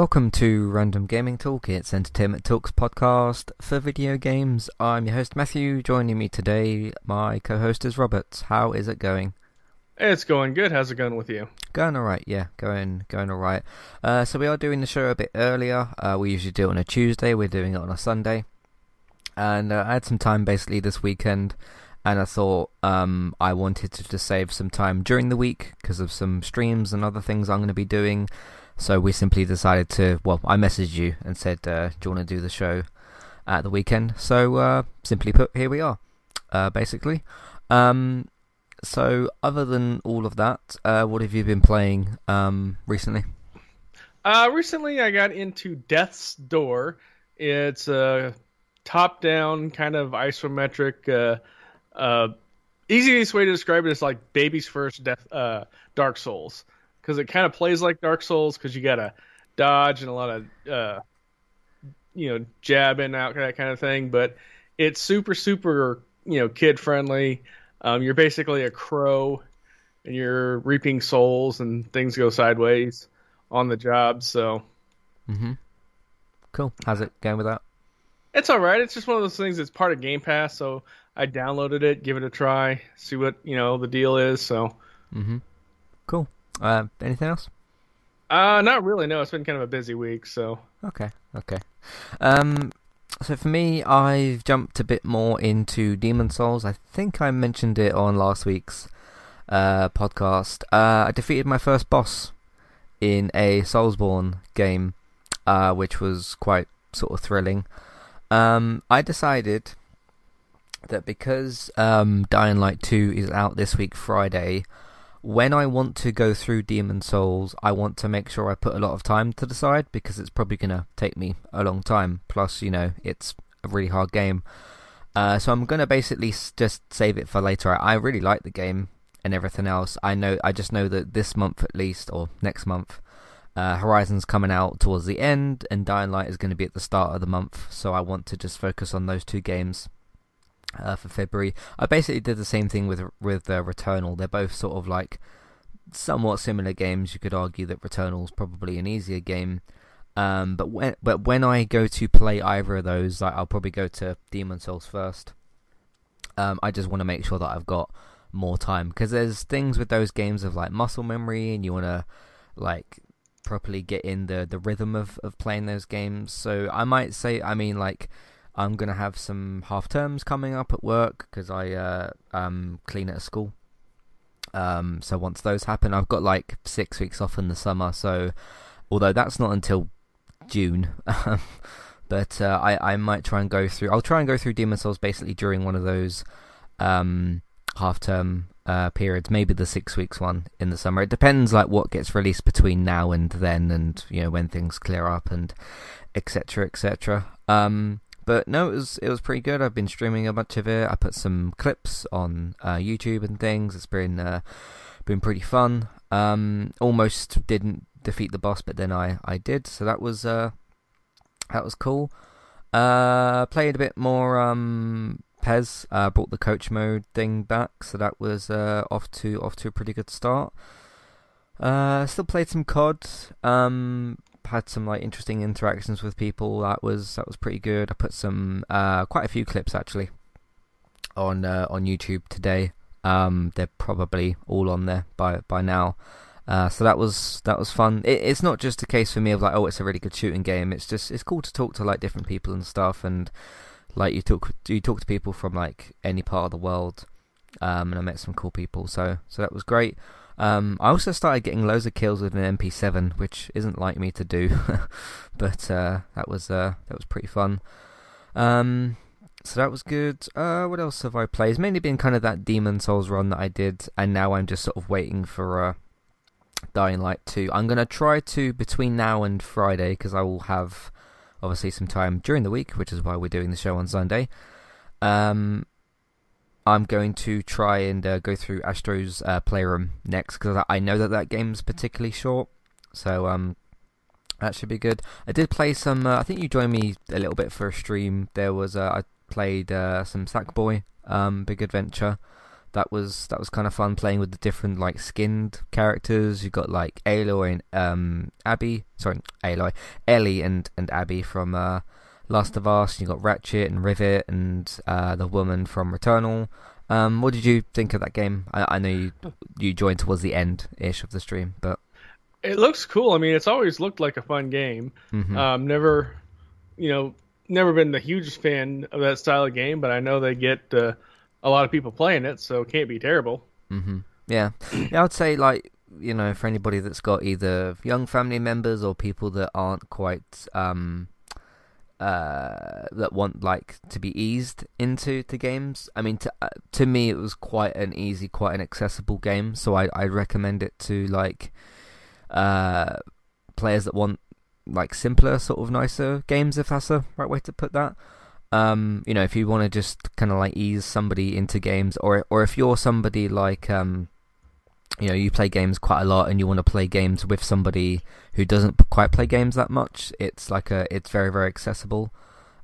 Welcome to Random Gaming Toolkit's Entertainment Talks podcast for video games. I'm your host Matthew. Joining me today, my co-host is Robert. How is it going? It's going good. How's it going with you? Going alright, yeah. Going alright. So we are doing the show a bit earlier. We usually do it on a Tuesday. We're doing it on a Sunday. And I had some time basically this weekend. And I thought I wanted to just save some time during the week because of some streams and other things I'm going to be doing. So we simply decided to, well, I messaged you and said, do you want to do the show at the weekend? So simply put, here we are, basically. So other than all of that, what have you been playing recently? Recently, I got into Death's Door. It's a top-down kind of isometric... easiest way to describe it is like baby's first Dark Souls, because it kind of plays like Dark Souls because you gotta dodge and a lot of jabbing out, that kind of thing. But it's super kid friendly. You're basically a crow and you're reaping souls, and things go sideways on the job. So, Cool. How's it going with that? It's all right. It's just one of those things that's part of Game Pass, so I downloaded it, give it a try, see what the deal is. So, Cool. Anything else? Not really. No, it's been kind of a busy week. So okay. So for me, I've jumped a bit more into Demon's Souls. I think I mentioned it on last week's podcast. I defeated my first boss in a Soulsborne game, which was quite sort of thrilling. I decided that because Dying Light 2 is out this week Friday, when I want to go through Demon's Souls, I want to make sure I put a lot of time to decide, because it's probably going to take me a long time. Plus, it's a really hard game. So I'm going to basically just save it for later. I really like the game and everything else. I just know that this month at least, or next month, Horizon's coming out towards the end, and Dying Light is going to be at the start of the month, so I want to just focus on those two games for February. I basically did the same thing with Returnal. They're both sort of like somewhat similar games. You could argue that Returnal's probably an easier game, but when I go to play either of those, I'll probably go to Demon's Souls first. I just want to make sure that I've got more time, because there's things with those games of like muscle memory, and you want to like properly get in the rhythm of playing those games. So I might say, I'm going to have some half terms coming up at work, because I clean at a school. So once those happen, I've got like 6 weeks off in the summer, so although that's not until June, but I might try and go through, I'll try and go through Demon's Souls basically during one of those half term periods, maybe the 6 weeks one in the summer. It depends like what gets released between now and then, and when things clear up, and etc. But no, it was pretty good. I've been streaming a bunch of it. I put some clips on YouTube and things. It's been pretty fun. Almost didn't defeat the boss, but then I did, so that was cool. Played a bit more PES. Brought the coach mode thing back, so that was off to a pretty good start. Still played some COD. Had some like interesting interactions with people. That was pretty good. I put some quite a few clips actually on YouTube today. They're probably all on there by now. So that was fun. It's not just a case for me of like, oh, it's a really good shooting game. It's just, it's cool to talk to like different people and stuff, and like you talk to people from like any part of the world, and I met some cool people, so that was great. I also started getting loads of kills with an MP7, which isn't like me to do, but that was pretty fun. So that was good. What else have I played? It's mainly been kind of that Demon's Souls run that I did, and now I'm just sort of waiting for Dying Light 2. I'm gonna try to, between now and Friday, because I will have obviously some time during the week, which is why we're doing the show on Sunday. I'm going to try and go through Astro's Playroom next, because I know that game's particularly short, so that should be good. I did play some, I think you joined me a little bit for a stream. There was, I played some Sackboy, Big Adventure, that was kind of fun playing with the different like skinned characters. You got like Aloy and Ellie and Abby from Last of Us. You got Ratchet and Rivet and the woman from Returnal. What did you think of that game? I know you joined towards the end ish of the stream, but it looks cool. I mean, it's always looked like a fun game. Mm-hmm. Never been the hugest fan of that style of game, but I know they get a lot of people playing it, so it can't be terrible. Mm-hmm. Yeah, I would say, like, you know, for anybody that's got either young family members or people that aren't quite that want like to be eased into the games. I mean, to me, it was quite an easy, quite an accessible game, so I recommend it to like players that want like simpler, sort of nicer games, if that's the right way to put that. If you want to just kind of like ease somebody into games, or if you're somebody like you play games quite a lot and you want to play games with somebody who doesn't quite play games that much, it's very, very accessible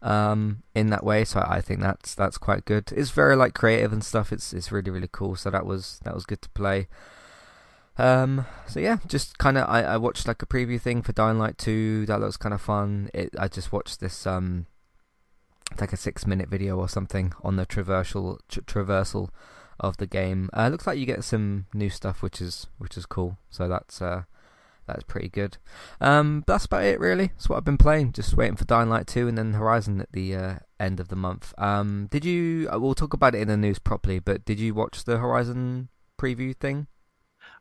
in that way. So I think that's quite good. It's very like creative and stuff. It's really, really cool. So that was good to play. So yeah, just kind of I watched like a preview thing for Dying Light 2. That looks kind of fun. I just watched this like a 6-minute video or something on the traversal of the game. Looks like you get some new stuff, which is cool. So that's pretty good. But that's about it really. That's what I've been playing. Just waiting for Dying Light 2 and then Horizon at the end of the month. Did you? We'll talk about it in the news properly. But did you watch the Horizon preview thing?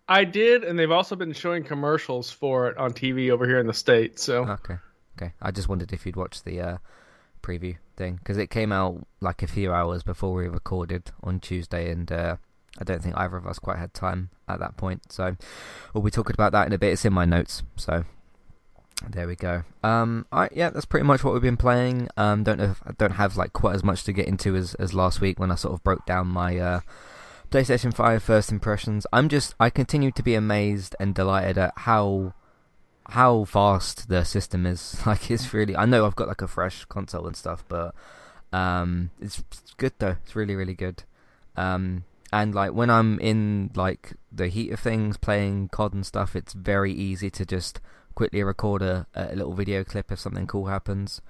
I did, and they've also been showing commercials for it on TV over here in the States. So okay. I just wondered if you'd watched the preview thing, because it came out like a few hours before we recorded on Tuesday, and I don't think either of us quite had time at that point. So we'll be talking about that in a bit. It's in my notes, so there we go. Yeah, that's pretty much what we've been playing. I don't have like quite as much to get into as last week when I sort of broke down my PlayStation 5 first impressions. I continue to be amazed and delighted at how vast the system is. Like, it's really, I know I've got like a fresh console and stuff, but it's good though. It's really, really good. And like when I'm in like the heat of things playing COD and stuff, it's very easy to just quickly record a little video clip if something cool happens.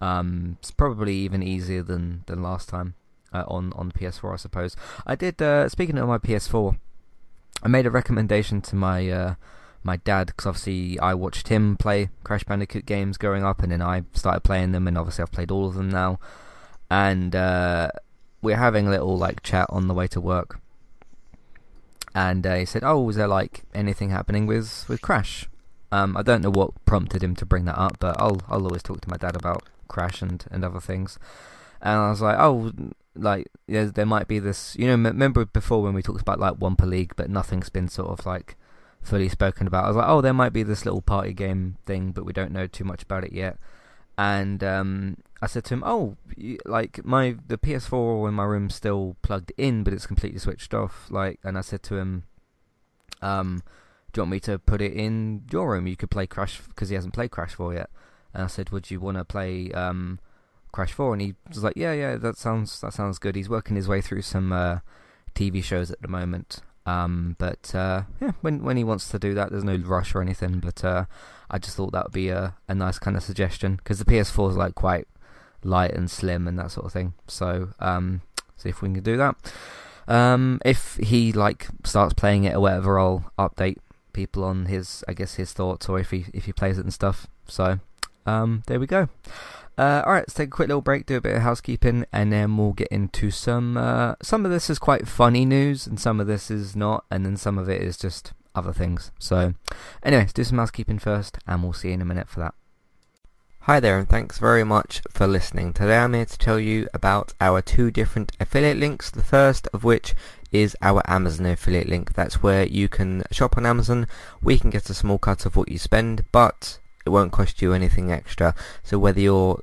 It's probably even easier than last time. On the PS4, I suppose. I did, speaking of my PS4, I made a recommendation to my my dad, because obviously I watched him play Crash Bandicoot games growing up, and then I started playing them, and obviously I've played all of them now. And we're having a little like chat on the way to work, and he said, "Oh, was there like anything happening with Crash?" I don't know what prompted him to bring that up, but I'll always talk to my dad about Crash and other things. And I was like, "Oh, like yeah, there might be this, you know, remember before when we talked about like one per league, but nothing's been sort of like fully spoken about." I was like, "Oh, there might be this little party game thing, but we don't know too much about it yet." And I said to him, "Oh, like the PS4 in my room's still plugged in, but it's completely switched off." Like, and I said to him, "Do you want me to put it in your room? You could play Crash," because he hasn't played Crash 4 yet. And I said, "Would you want to play Crash 4, and he was like, yeah, that sounds good. He's working his way through some TV shows at the moment. Yeah, when he wants to do that, there's no rush or anything. But I just thought that would be a nice kind of suggestion, because the PS4 is like quite light and slim and that sort of thing. So see if we can do that. If he like starts playing it or whatever, I'll update people on his, I guess, his thoughts, or if he plays it and stuff. So there we go. Alright, let's take a quick little break, do a bit of housekeeping, and then we'll get into some of this is quite funny news, and some of this is not, and then some of it is just other things. So anyway, let's do some housekeeping first, and we'll see you in a minute for that. Hi there, and thanks very much for listening. Today I'm here to tell you about our two different affiliate links, the first of which is our Amazon affiliate link. That's where you can shop on Amazon. We can get a small cut of what you spend, but it won't cost you anything extra. So whether you're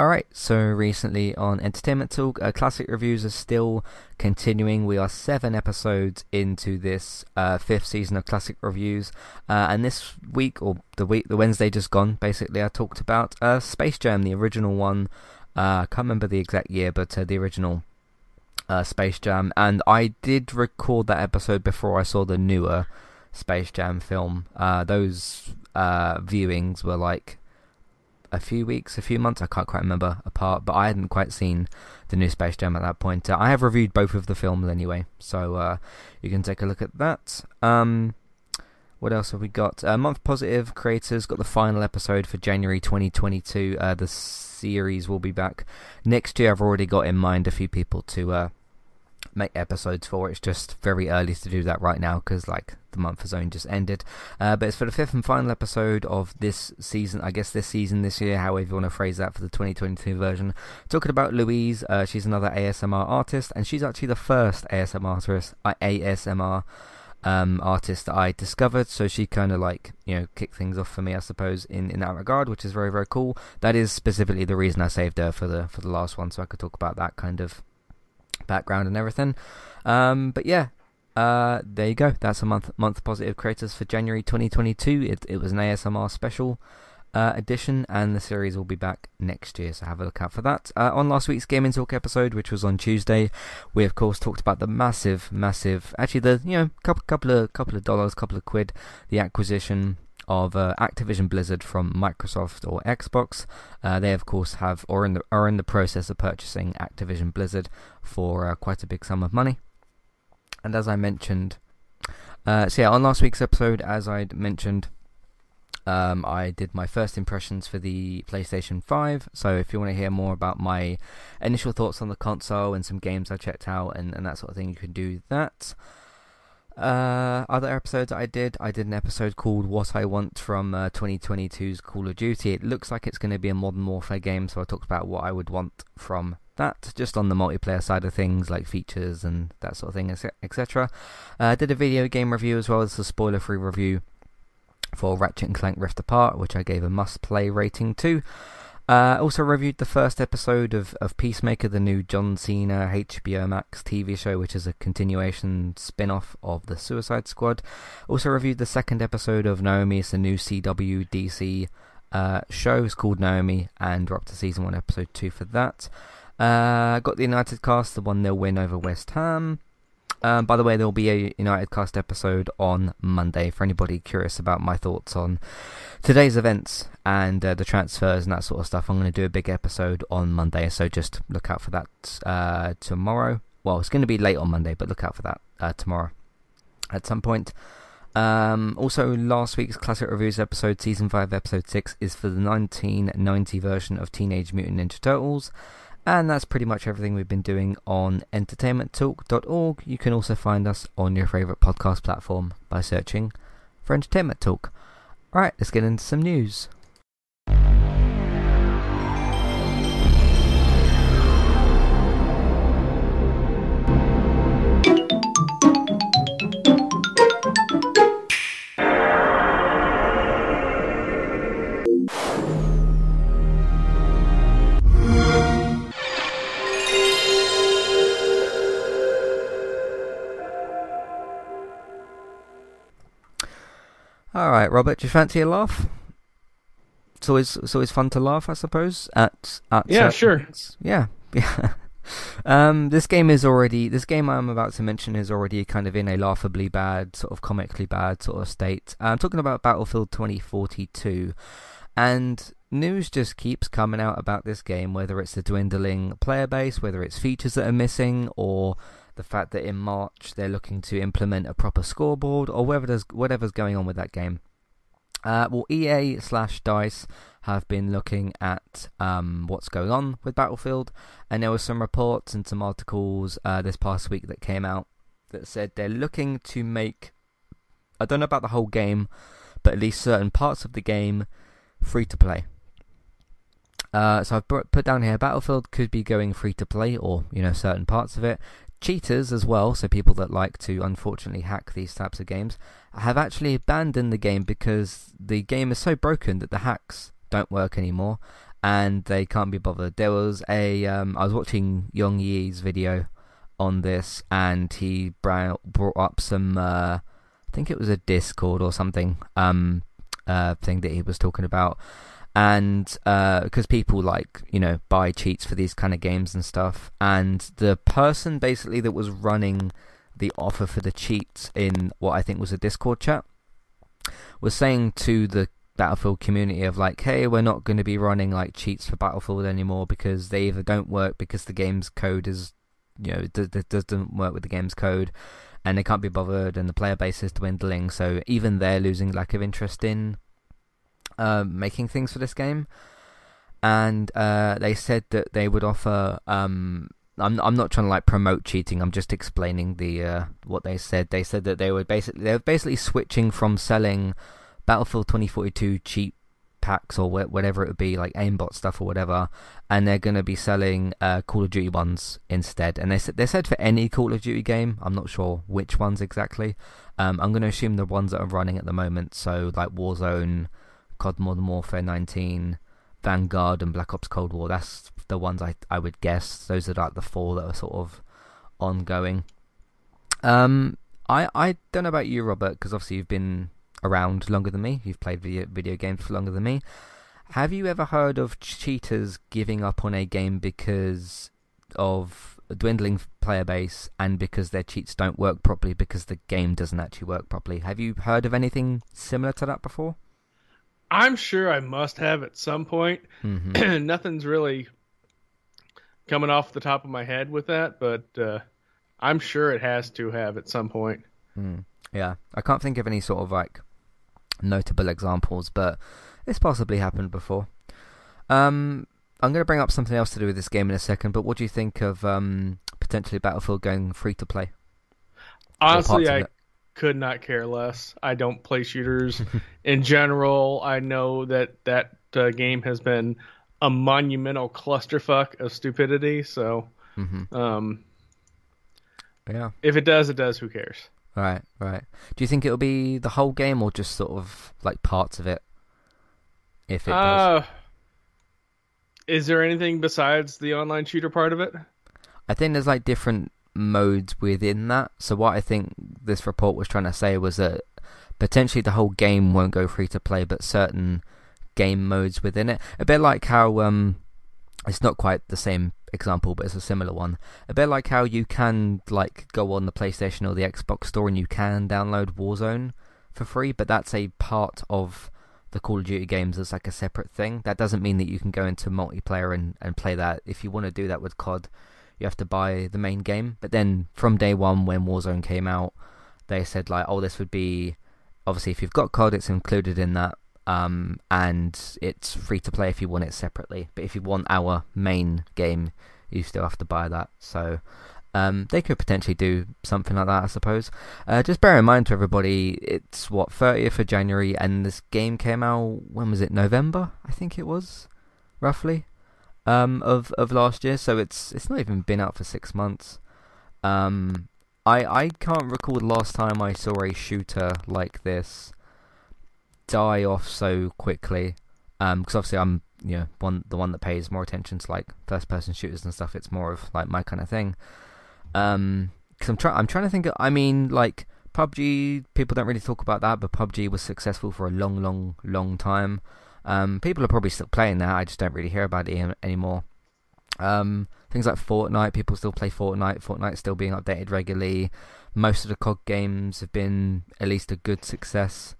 Alright, so recently on Entertainment Talk, Classic Reviews are still continuing. We are 7 episodes into this 5th season of Classic Reviews, and this week, or the Wednesday just gone, basically, I talked about Space Jam, the original one. I can't remember the exact year, but the original Space Jam, and I did record that episode before I saw the newer Space Jam film. Those viewings were like a few months, I can't quite remember, apart, but I hadn't quite seen the new Space Jam at that point. I have reviewed both of the films anyway, so you can take a look at that. What else have we got? Month Positive Creators got the final episode for January 2022. The series will be back next year. I've already got in mind a few people to make episodes for. It's just very early to do that right now because like the month has only just ended, but it's for the 5th and final episode of this season, I guess, this year, however you want to phrase that, for the 2022 version. Talking about Louise, she's another ASMR artist, and she's actually the first ASMR artist that I discovered, so she kind of like, you know, kicked things off for me, I suppose, in that regard, which is very, very cool. That is specifically the reason I saved her for the last one, so I could talk about that kind of background and everything. But yeah, there you go. That's a month Positive Creators for January 2022. It was an ASMR special edition, and the series will be back next year, so have a look out for that. On last week's Gaming Talk episode, which was on Tuesday, we of course talked about the massive, actually the, you know, couple of quid, the acquisition of Activision Blizzard from Microsoft or Xbox. They of course are in the process of purchasing Activision Blizzard for quite a big sum of money. And as I mentioned, on last week's episode, as I'd mentioned, I did my first impressions for the PlayStation 5, so if you want to hear more about my initial thoughts on the console and some games I checked out and that sort of thing, you can do that. Other episodes I did an episode called What I Want from 2022's Call of Duty. It looks like it's going to be a Modern Warfare game, so I talked about what I would want from that, just on the multiplayer side of things, like features and that sort of thing, etc. I did a video game review as well as a spoiler-free review for Ratchet & Clank Rift Apart, which I gave a must-play rating to. Also reviewed the first episode of Peacemaker, the new John Cena HBO Max TV show, which is a continuation spin-off of the Suicide Squad. Also reviewed the second episode of Naomi. It's a new CW DC show. It's called Naomi, and we're up to season 1, episode 2 for that. Got the United Cast, the 1-0 win over West Ham. By the way, there will be a United Cast episode on Monday for anybody curious about my thoughts on today's events and the transfers and that sort of stuff. I'm going to do a big episode on Monday, so just look out for that tomorrow. Well, it's going to be late on Monday, but look out for that tomorrow at some point. Also, last week's Classic Reviews episode, Season 5, Episode 6, is for the 1990 version of Teenage Mutant Ninja Turtles. And that's pretty much everything we've been doing on entertainmenttalk.org. You can also find us on your favourite podcast platform by searching for entertainment talk. Alright, let's get into some news. Alright, Robert, do you fancy a laugh? It's always fun to laugh, I suppose. At yeah, sure. Things. Yeah. This game I'm about to mention is already kind of in a laughably bad, sort of comically bad sort of state. I'm talking about Battlefield 2042. And news just keeps coming out about this game, whether it's the dwindling player base, whether it's features that are missing, or the fact that in March they're looking to implement a proper scoreboard, or whatever's going on with that game. Well, EA/DICE have been looking at what's going on with Battlefield, and there were some reports and some articles this past week that came out that said they're looking to make, I don't know about the whole game, but at least certain parts of the game free to play. So I've put down here, Battlefield could be going free to play, or certain parts of it. Cheaters as well, so people that like to unfortunately hack these types of games, have actually abandoned the game because the game is so broken that the hacks don't work anymore and they can't be bothered. There was I was watching YongYea's video on this, and he brought up some, I think it was a Discord or something, thing that he was talking about. And because people buy cheats for these kind of games and stuff, and the person basically that was running the offer for the cheats in what I think was a Discord chat was saying to the Battlefield community of like, hey, we're not going to be running like cheats for Battlefield anymore because they either don't work because the game's code is doesn't work with the game's code, and they can't be bothered, and the player base is dwindling, so even they're losing lack of interest in making things for this game. And they said that they would offer I'm not trying to promote cheating, I'm just explaining the what they said. They said that they were basically switching from selling Battlefield 2042 cheat packs or whatever it would be, like aimbot stuff or whatever, and they're going to be selling Call of Duty ones instead. And they said for any Call of Duty game, I'm not sure which ones exactly. I'm going to assume the ones that are running at the moment, so like Warzone, COD, Modern Warfare 19, Vanguard, and Black Ops Cold War. That's the ones I would guess. Those are like the four that are sort of ongoing. I don't know about you, Robert, because obviously you've been around longer than me. You've played video games for longer than me. Have you ever heard of cheaters giving up on a game because of a dwindling player base and because their cheats don't work properly because the game doesn't actually work properly? Have you heard of anything similar to that before? I'm sure I must have at some point. Mm-hmm. Nothing's really coming off the top of my head with that, but I'm sure it has to have at some point. Mm. Yeah, I can't think of any sort of notable examples, but it's possibly happened before. I'm going to bring up something else to do with this game in a second, but what do you think of potentially Battlefield going free to play? Honestly, I could not care less. I don't play shooters in general. I know that game has been a monumental clusterfuck of stupidity. So, if it does, who cares? Right. Do you think it'll be the whole game or just sort of parts of it? If it does, is there anything besides the online shooter part of it? I think there's different modes within that. So what I think this report was trying to say was that potentially the whole game won't go free to play, but certain game modes within it, a bit like how it's not quite the same example, but it's a similar one, a bit like how you can go on the PlayStation or the Xbox store and you can download Warzone for free, but that's a part of the Call of Duty games as a separate thing. That doesn't mean that you can go into multiplayer and play that. If you want to do that with COD, you have to buy the main game. But then from day one, when Warzone came out, they said this would be, obviously if you've got COD, it's included in that, and it's free to play if you want it separately. But if you want our main game, you still have to buy that. So They could potentially do something like that, I suppose. Just bear in mind to everybody, it's, 30th of January, and this game came out, when was it, November, I think it was, roughly, of last year, so it's not even been out for 6 months. I can't recall the last time I saw a shooter like this die off so quickly, because obviously I'm, the one that pays more attention to, like, first-person shooters and stuff. It's more of, like, my kind of thing. Because I'm trying to think of, PUBG, people don't really talk about that, but PUBG was successful for a long, long, long time. People are probably still playing that, I just don't really hear about it anymore. Things like Fortnite, people still play Fortnite, Fortnite's still being updated regularly. Most of the COD games have been at least a good success.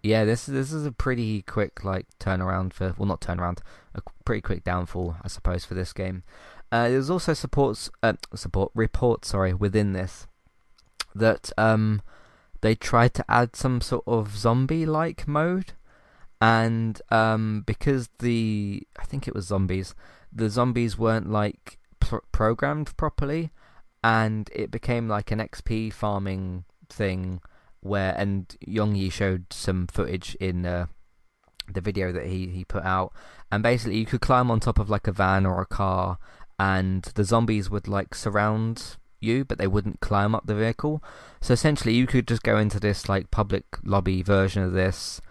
Yeah, this is a pretty quick, turnaround for... Well, not turnaround, a pretty quick downfall, I suppose, for this game. There's also reports within this that they tried to add some sort of zombie-like mode, and because I think it was zombies, the zombies weren't, programmed properly, and it became, an XP farming thing... And YongYea showed some footage in the video that he put out, and basically you could climb on top of a van or a car, and the zombies would surround you, but they wouldn't climb up the vehicle. So essentially, you could just go into this public lobby version of this,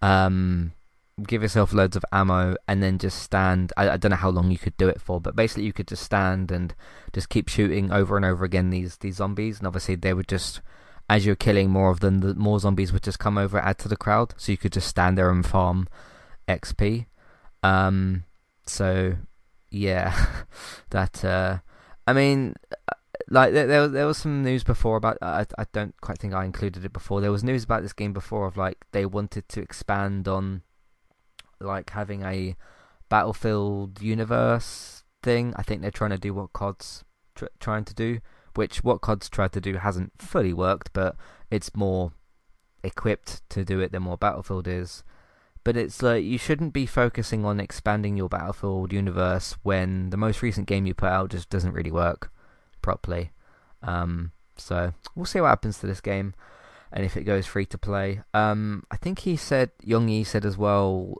give yourself loads of ammo, and then just stand. I don't know how long you could do it for, but basically you could just stand and just keep shooting over and over again these zombies, and obviously they would just. As you're killing more of them, the more zombies would just come over, add to the crowd, so you could just stand there and farm XP. That. There was some news before about. I don't quite think I included it before. There was news about this game before of they wanted to expand on, having a Battlefield universe thing. I think they're trying to do what COD's trying to do. Which what COD's tried to do hasn't fully worked, but it's more equipped to do it than what Battlefield is. But it's you shouldn't be focusing on expanding your Battlefield universe when the most recent game you put out just doesn't really work properly. So we'll see what happens to this game and if it goes free to play. I think YongYea said as well,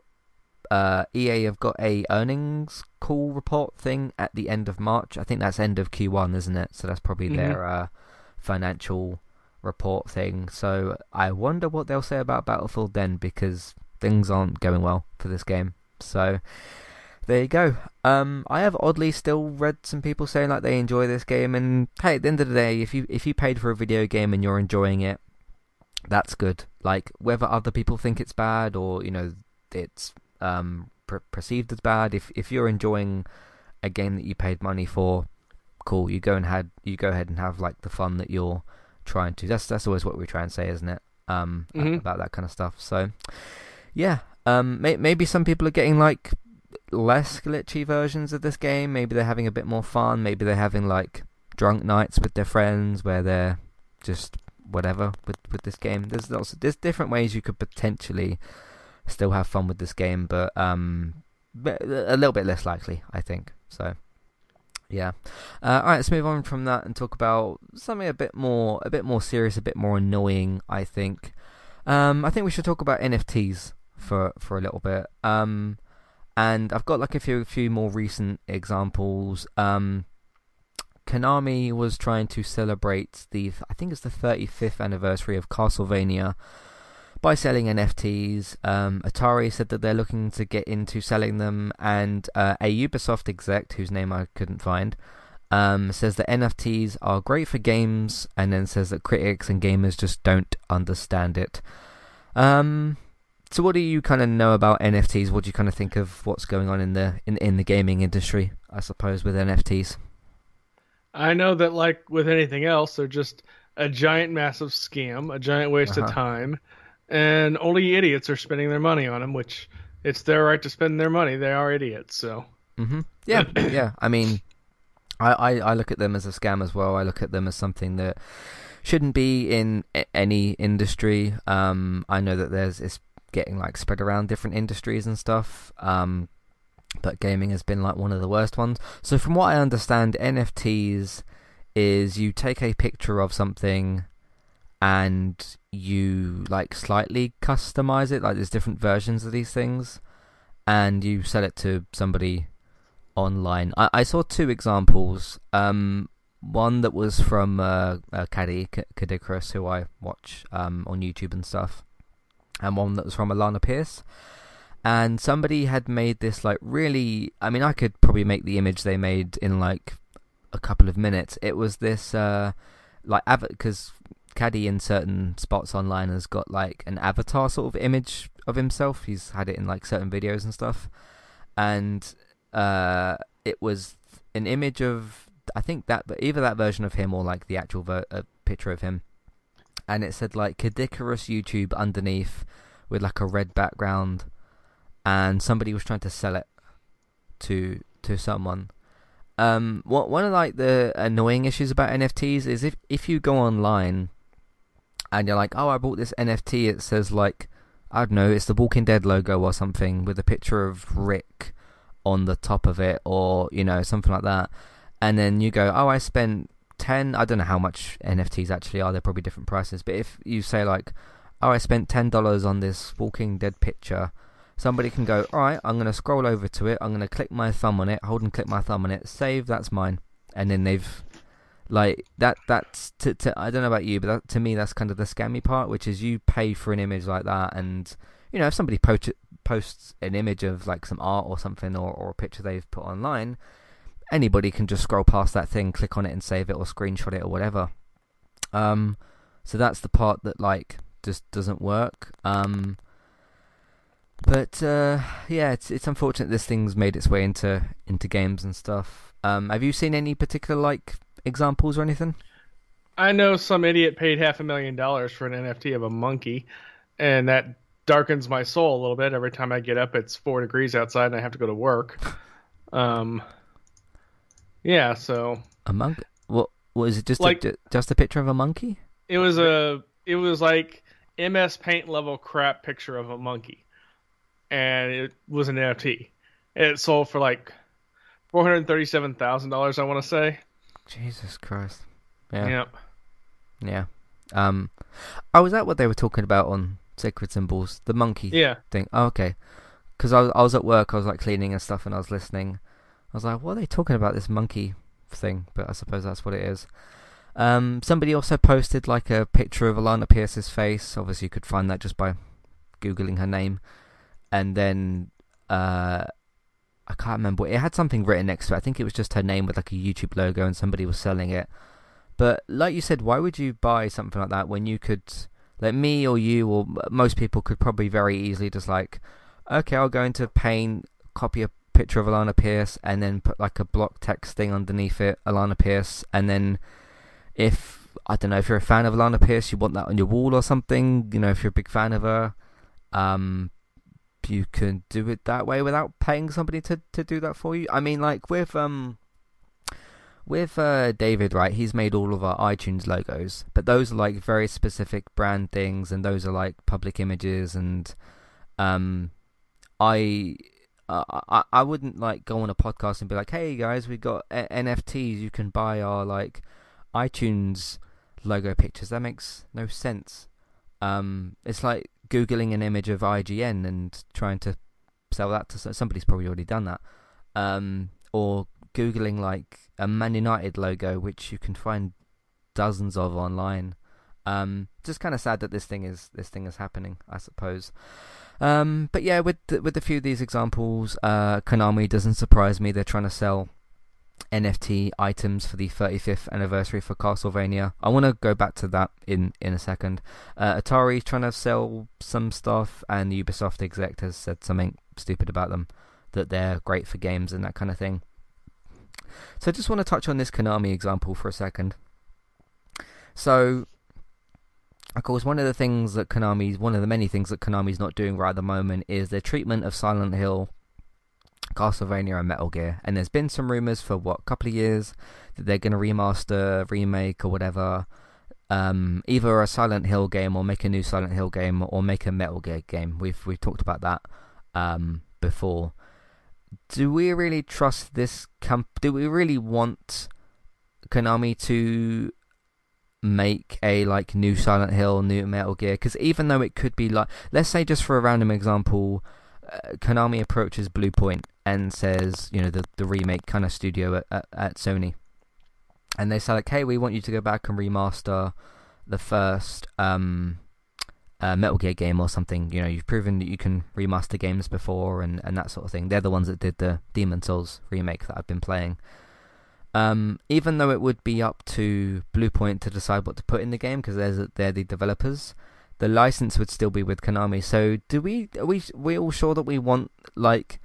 EA have got a earnings call report thing at the end of March. I think that's end of Q1, isn't it? So that's probably their financial report thing. So I wonder what they'll say about Battlefield then, because things aren't going well for this game. So there you go. I have oddly still read some people saying they enjoy this game, and hey, at the end of the day, if you paid for a video game and you're enjoying it, that's good. Whether other people think it's bad or it's perceived as bad, if you're enjoying a game that you paid money for, cool, you go ahead and have the fun that you're trying to. That's always what we try and say, isn't it? About that kind of stuff. So yeah, maybe some people are getting less glitchy versions of this game. Maybe they're having a bit more fun. Maybe they're having drunk nights with their friends where they're just whatever with this game. There's different ways you could potentially still have fun with this game, but a little bit less likely, I think. So yeah, alright, let's move on from that and talk about something a bit more serious, a bit more annoying, I think. I think we should talk about NFTs for a little bit, and I've got a few more recent examples. Konami was trying to celebrate the 35th anniversary of Castlevania by selling NFTs. Atari said that they're looking to get into selling them, and a Ubisoft exec, whose name I couldn't find, says that NFTs are great for games, and then says that critics and gamers just don't understand it. So what do you kind of know about NFTs? What do you kind of think of what's going on in the gaming industry, I suppose, with NFTs? I know that, with anything else, they're just a giant, massive scam, a giant waste of time. And only idiots are spending their money on them, which it's their right to spend their money. They are idiots, so... Mm-hmm. Yeah, yeah. I mean, I look at them as a scam as well. I look at them as something that shouldn't be in any industry. I know that it's getting, spread around different industries and stuff. But gaming has been like one of the worst ones. So from what I understand, NFTs is you take a picture of something and you like slightly customize it. Like there's different versions of these things, and you sell it to somebody online. I saw two examples. One that was from Cadikris, who I watch on YouTube and stuff, and one that was from Alana Pierce. And somebody had made this like really, I mean, I could probably make the image they made in like a couple of minutes. It was this like, because Caddy in certain spots online has got like an avatar sort of image of himself. He's had it in like certain videos and stuff. And it was an image of, I think that, but either that version of him or like the actual picture of him. And it said like Cadikris YouTube underneath with like a red background. And somebody was trying to sell it to someone. One of like the annoying issues about NFTs is if you go online and you're like, oh, I bought this NFT, it says like, I don't know, it's the Walking Dead logo or something with a picture of Rick on the top of it, or you know, something like that. And then you go, oh, I spent 10, I don't know how much NFTs actually are, they're probably different prices. But if you say like, oh, I spent $10 on this Walking Dead picture, somebody can go, alright, I'm going to scroll over to it, I'm going to click my thumb on it, hold and click my thumb on it, save, that's mine. And then they've, like, that's, I don't know about you, but that, to me, that's kind of the scammy part, which is you pay for an image like that, and, you know, if somebody posts an image of, like, some art or something, or a picture they've put online, anybody can just scroll past that thing, click on it and save it, or screenshot it, or whatever. So that's the part that, like, just doesn't work. But yeah, it's unfortunate this thing's made its way into games and stuff. Have you seen any particular like examples or anything? I know some idiot paid $500,000 for an NFT of a monkey, and that darkens my soul a little bit. Every time I get up, it's 4 degrees outside, and I have to go to work. Yeah. So a monkey? What was it? Just like, just a picture of a monkey? It was like MS Paint level crap picture of a monkey. And it was an NFT. It sold for like $437,000, I want to say. Jesus Christ. Yeah. Yep. Yeah. Oh, was that what they were talking about on Sacred Symbols? The monkey thing? Oh, okay. Because I was at work, I was like cleaning and stuff, and I was listening. I was like, what are they talking about, this monkey thing? But I suppose that's what it is. Somebody also posted like a picture of Alana Pierce's face. Obviously, you could find that just by Googling her name. And then, I can't remember. It had something written next to it. I think it was just her name with like a YouTube logo, and somebody was selling it. But like you said, why would you buy something like that when you could, like me or you or most people could probably very easily just like, okay, I'll go into Paint, copy a picture of Alana Pierce, and then put like a block text thing underneath it, Alana Pierce. And then if, I don't know, if you're a fan of Alana Pierce, you want that on your wall or something, you know, if you're a big fan of her, you can do it that way without paying somebody to do that for you. I mean, like with David, right? He's made all of our iTunes logos, but those are like very specific brand things, and those are like public images. And I wouldn't like go on a podcast and be like, "Hey guys, we got NFTs. You can buy our like iTunes logo pictures." That makes no sense. It's like Googling an image of IGN and trying to sell that to somebody's probably already done that, or Googling like a Man United logo, which you can find dozens of online. Just kind of sad that this thing is happening, I suppose. But yeah, with a few of these examples, Konami doesn't surprise me. They're trying to sell NFT items for the 35th anniversary for Castlevania. I want to go back to that in a second. Atari trying to sell some stuff, and the Ubisoft exec has said something stupid about them, that they're great for games and that kind of thing. So I just want to touch on this Konami example for a second. So, of course, one of the many things that Konami's not doing right at the moment is their treatment of Silent Hill, Castlevania and Metal Gear. And there's been some rumours for a couple of years that they're going to remaster, remake or whatever, either a Silent Hill game or make a new Silent Hill game or make a Metal Gear game. We've talked about that before. do we really trust this do we really want Konami to make a like new Silent Hill, new Metal Gear? Because even though it could be like, let's say just for a random example, Konami approaches Bluepoint and says, you know, the remake kind of studio at Sony, and they say like, hey, we want you to go back and remaster the first Metal Gear game or something. You know, you've proven that you can remaster games before and that sort of thing. They're the ones that did the Demon's Souls remake that I've been playing. Even though it would be up to Bluepoint to decide what to put in the game, because they're the developers, the license would still be with Konami. So are we all sure that we want like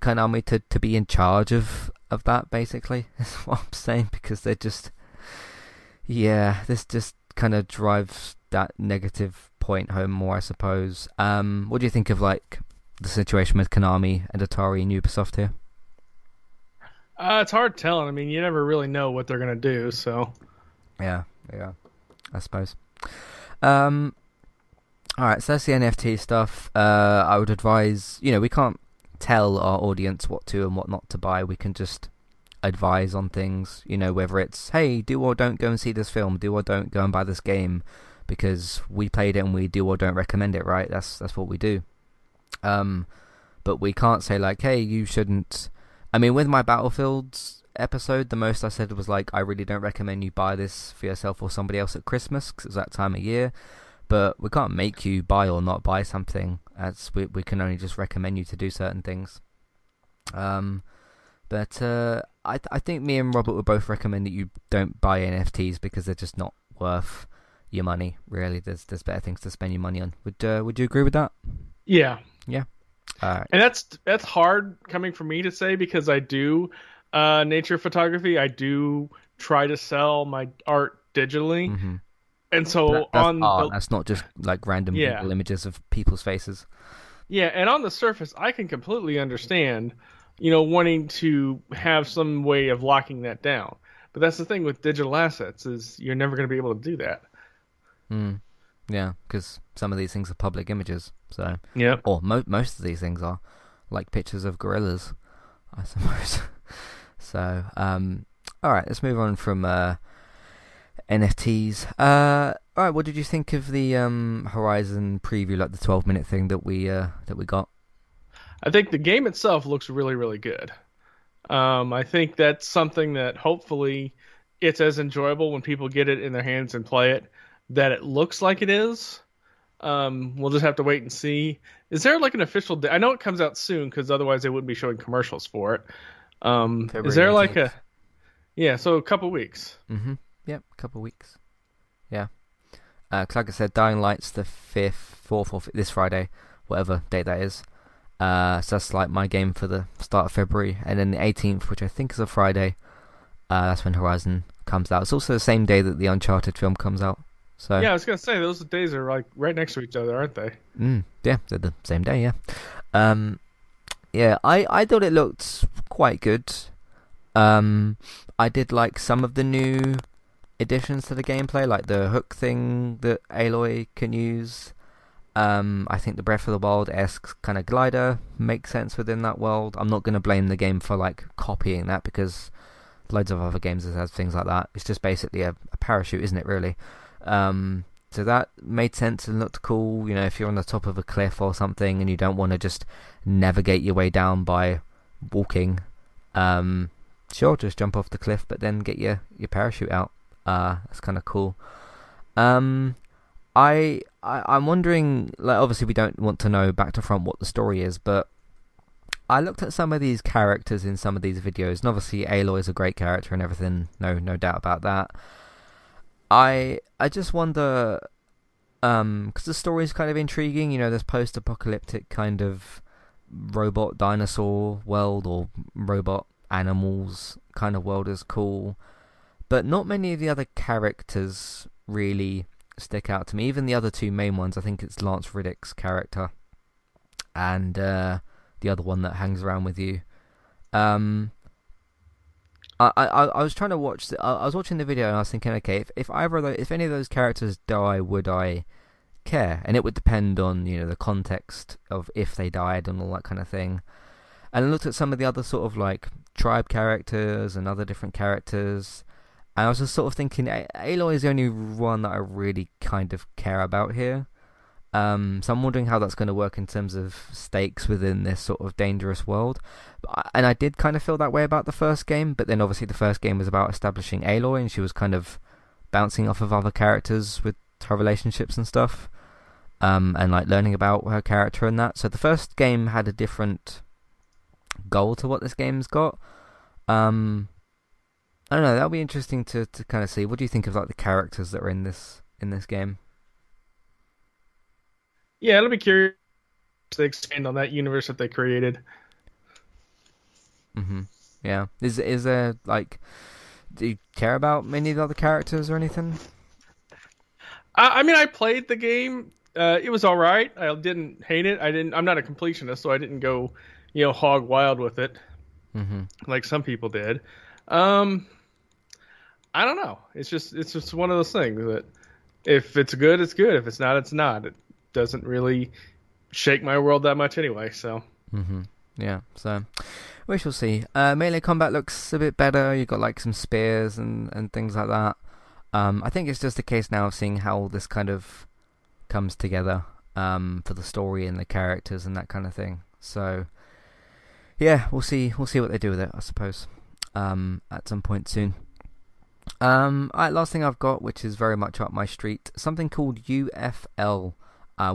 Konami to be in charge of that, basically, is what I'm saying? Because they're just, yeah, this just kind of drives that negative point home more, I suppose. What do you think of like the situation with Konami and Atari and Ubisoft here? It's hard telling. I mean, you never really know what they're going to do, so... Yeah, I suppose. Alright, so that's the NFT stuff. I would advise... You know, we can't tell our audience what to and what not to buy. We can just advise on things, you know, whether it's, hey, do or don't go and see this film, do or don't go and buy this game, because we played it and we do or don't recommend it, right? That's what we do. But we can't say, like, hey, you shouldn't... I mean, with my Battlefields episode, the most I said was like, I really don't recommend you buy this for yourself or somebody else at Christmas, because it's that time of year. But we can't make you buy or not buy something, as we can only just recommend you to do certain things. I think me and Robert would both recommend that you don't buy NFTs, because they're just not worth your money, really. There's better things to spend your money on. Would you agree with that? Yeah. Right. And that's hard coming from me to say, because I do nature photography. I do try to sell my art digitally, mm-hmm. and so that's on art. That's not just like random Google images of people's faces. Yeah, and on the surface, I can completely understand, you know, wanting to have some way of locking that down. But that's the thing with digital assets, is you're never going to be able to do that. Mm. Yeah, because some of these things are public images, so or most of these things are, like pictures of gorillas, I suppose. So, all right, let's move on from NFTs. All right, what did you think of the Horizon preview, like the 12-minute thing that we got? I think the game itself looks really, really good. I think that's something that hopefully it's as enjoyable when people get it in their hands and play it, that it looks like it is. We'll just have to wait and see. Is there like an official day? I know it comes out soon, because otherwise they wouldn't be showing commercials for it. February, is there like 18th. So a couple weeks. Mm-hmm. Yep, a couple weeks. Yeah. Like I said, Dying Light's the 4th, this Friday, whatever date that is. So that's like my game for the start of February. And then the 18th, which I think is a Friday, that's when Horizon comes out. It's also the same day that the Uncharted film comes out. So, yeah, I was going to say, those days are like right next to each other, aren't they? Mm, yeah, they're the same day, yeah. I thought it looked quite good. I did like some of the new additions to the gameplay, like the hook thing that Aloy can use. I think the Breath of the Wild-esque kind of glider makes sense within that world. I'm not going to blame the game for like copying that, because loads of other games have had things like that. It's just basically a parachute, isn't it, really? So that made sense and looked cool. You know, if you're on the top of a cliff or something and you don't want to just navigate your way down by walking, sure, just jump off the cliff, but then get your parachute out. That's kind of cool. I'm wondering, like, obviously we don't want to know back to front what the story is, but I looked at some of these characters in some of these videos, and obviously Aloy is a great character and everything, no doubt about that. I just wonder, because the story is kind of intriguing, you know, this post-apocalyptic kind of robot dinosaur world, or robot animals kind of world, is cool, but not many of the other characters really stick out to me, even the other two main ones. I think it's Lance Riddick's character, and the other one that hangs around with you. I was trying to watch... I was watching the video and I was thinking, okay, if either of those, if any of those characters die, would I care? And it would depend on, you know, the context of if they died and all that kind of thing. and looked at some of the other sort of like tribe characters and other different characters, and I was just sort of thinking Aloy is the only one that I really kind of care about here. So I'm wondering how that's going to work in terms of stakes within this sort of dangerous world. And I did kind of feel that way about the first game, but then obviously the first game was about establishing Aloy, and she was kind of bouncing off of other characters with her relationships and stuff, and like learning about her character and that. So the first game had a different goal to what this game's got. I don't know, that'll be interesting to kind of see. What do you think of like the characters that are in this game? Yeah, it'll be curious to expand on that universe that they created. Mhm. Yeah. Is there like, do you care about many of the other characters or anything? I mean, I played the game. It was all right. I didn't hate it. I'm not a completionist, so I didn't go, hog wild with it, like some people did. I don't know. It's just one of those things that if it's good, it's good. If it's not, it's not. It doesn't really shake my world that much anyway, so yeah, so we shall see. Melee combat looks a bit better. You've got like some spears and things like that. I think it's just a case now of seeing how all this kind of comes together for the story and the characters and that kind of thing. So yeah, we'll see what they do with it, I suppose, at some point soon. Alright, last thing I've got, which is very much up my street, something called UFL,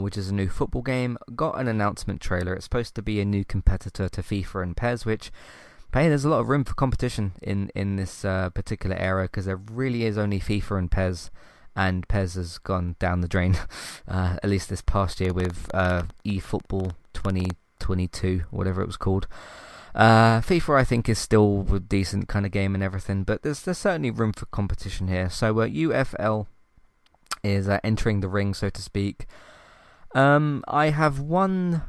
which is a new football game, got an announcement trailer. It's supposed to be a new competitor to FIFA and PES, which, hey, there's a lot of room for competition in this particular era, because there really is only FIFA and PES has gone down the drain, at least this past year with eFootball 2022, whatever it was called. FIFA, I think, is still a decent kind of game and everything, but there's certainly room for competition here. So UFL is entering the ring, so to speak. I have one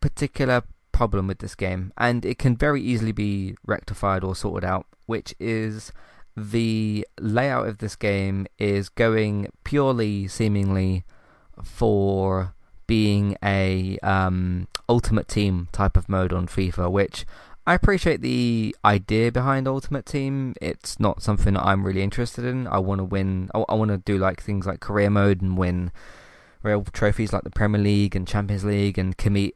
particular problem with this game, and it can very easily be rectified or sorted out, which is the layout of this game is going purely, seemingly, for being a Ultimate Team type of mode on FIFA, which I appreciate the idea behind Ultimate Team. It's not something that I'm really interested in. I want to win. I want to do like things like career mode and win real trophies like the Premier League and Champions League and compete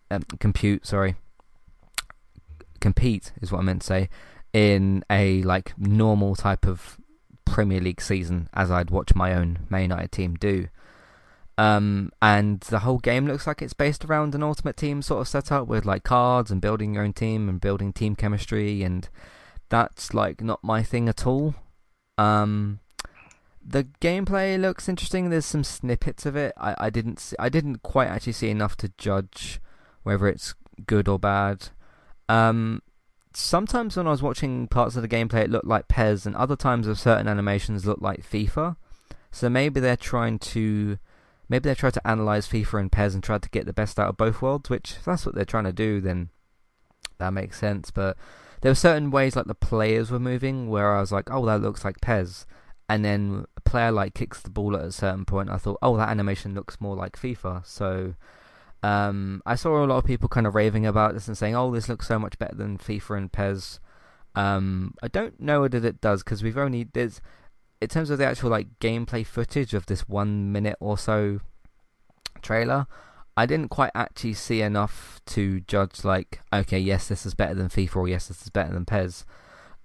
is what I meant to say, in a like normal type of Premier League season, as I'd watch my own Man United team do. And the whole game looks like it's based around an Ultimate Team sort of setup with like cards and building your own team and building team chemistry, and that's like not my thing at all. The gameplay looks interesting. There's some snippets of it. I didn't quite actually see enough to judge whether it's good or bad. Sometimes when I was watching parts of the gameplay, it looked like PES, and other times of certain animations looked like FIFA. So maybe they tried to analyze FIFA and PES and tried to get the best out of both worlds. Which, if that's what they're trying to do, then that makes sense. But there were certain ways like the players were moving where I was like, oh, that looks like PES. And then a player like kicks the ball at a certain point. I thought, oh, that animation looks more like FIFA. So I saw a lot of people kind of raving about this and saying, oh, this looks so much better than FIFA and PES. I don't know that it does, because there's, in terms of the actual like gameplay footage of this 1 minute or so trailer, I didn't quite actually see enough to judge like, okay, yes, this is better than FIFA, or yes, this is better than PES.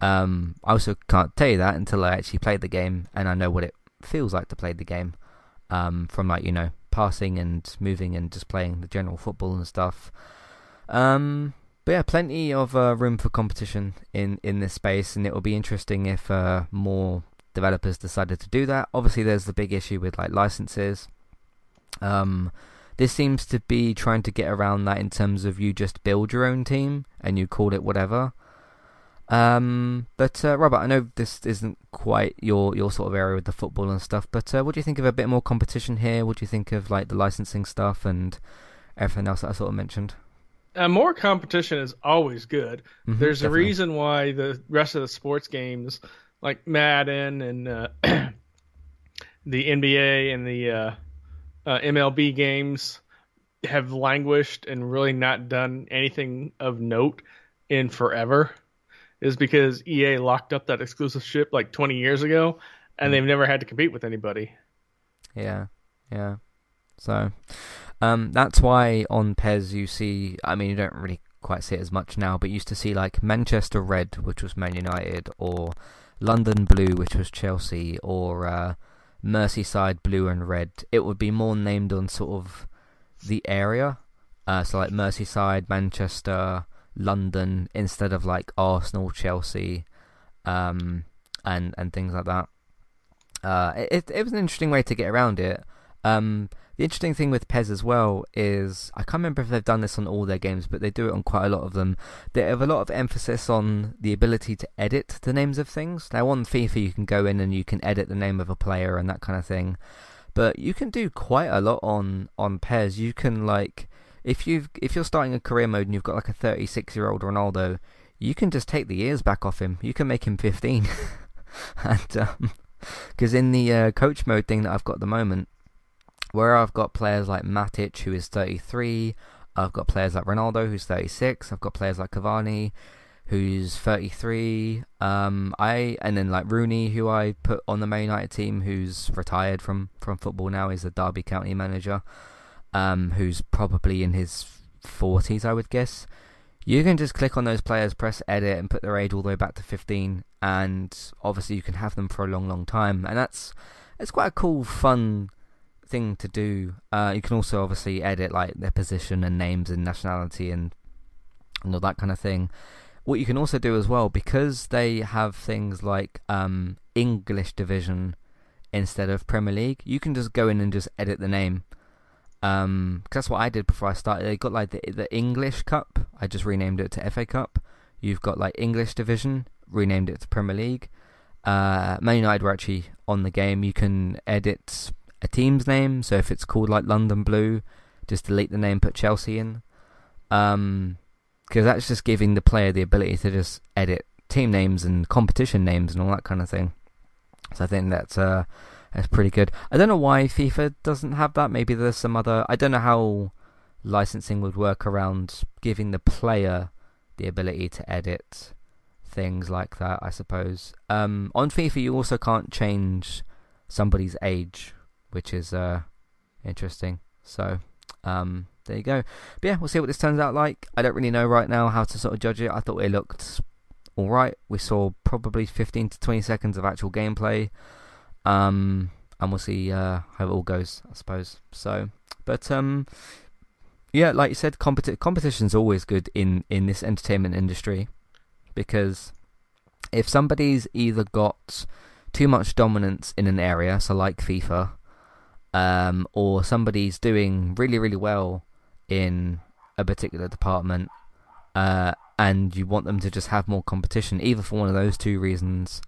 I also can't tell you that until I actually played the game, and I know what it feels like to play the game, from like, passing and moving and just playing the general football and stuff. But yeah, plenty of room for competition in this space, and it will be interesting if more developers decided to do that. Obviously there's the big issue with like licenses. This seems to be trying to get around that in terms of you just build your own team and you call it whatever. But Robert, I know this isn't quite your sort of area with the football and stuff, but what do you think of a bit more competition here? What do you think of like the licensing stuff and everything else that I sort of mentioned? More competition is always good. There's definitely a reason why the rest of the sports games like Madden and the NBA and the MLB games have languished and really not done anything of note in forever is because EA locked up that exclusive ship like 20 years ago, and they've never had to compete with anybody. Yeah. So that's why on PES you see, I mean, you don't really quite see it as much now, but you used to see like Manchester Red, which was Man United, or London Blue, which was Chelsea, or Merseyside Blue and Red. It would be more named on sort of the area, so like Merseyside, Manchester, London, instead of like Arsenal, Chelsea, and things like that. It was an interesting way to get around it. The interesting thing with PES as well is, I can't remember if they've done this on all their games, but they do it on quite a lot of them. They have a lot of emphasis on the ability to edit the names of things. Now on FIFA you can go in and you can edit the name of a player and that kind of thing, but you can do quite a lot on PES. You can, like, if you're starting a career mode and you've got like a 36-year-old Ronaldo, you can just take the years back off him. You can make him 15. And because in the coach mode thing that I've got at the moment, where I've got players like Matic, who is 33, I've got players like Ronaldo, who's 36, I've got players like Cavani, who's 33, and then like Rooney, who I put on the Man United team, who's retired from football now, is the Derby County manager, who's probably in his 40s, I would guess. You can just click on those players, press edit, and put their age all the way back to 15, and obviously you can have them for a long, long time, and it's quite a cool, fun thing to do. You can also obviously edit like their position and names and nationality and all that kind of thing. What you can also do as well, because they have things like English division instead of Premier League, you can just go in and just edit the name. Cause that's what I did before I started. They got like the English Cup, I just renamed it to FA Cup. You've got like English division, renamed it to Premier League. Man United were actually on the game. You can edit a team's name, so if it's called like London Blue, just delete the name, put Chelsea in, because that's just giving the player the ability to just edit team names and competition names and all that kind of thing. So I think that's pretty good. I don't know why FIFA doesn't have that. Maybe there's some other, I don't know how licensing would work around giving the player the ability to edit things like that, I suppose. On FIFA you also can't change somebody's age, which is interesting. So there you go. But yeah, we'll see what this turns out like. I don't really know right now how to sort of judge it. I thought it looked all right. We saw probably 15 to 20 seconds of actual gameplay, and we'll see how it all goes, I suppose. So, but yeah, like you said, competition's always good in this entertainment industry, because if somebody's either got too much dominance in an area, so like FIFA, or somebody's doing really, really well in a particular department, and you want them to just have more competition, either for one of those two reasons,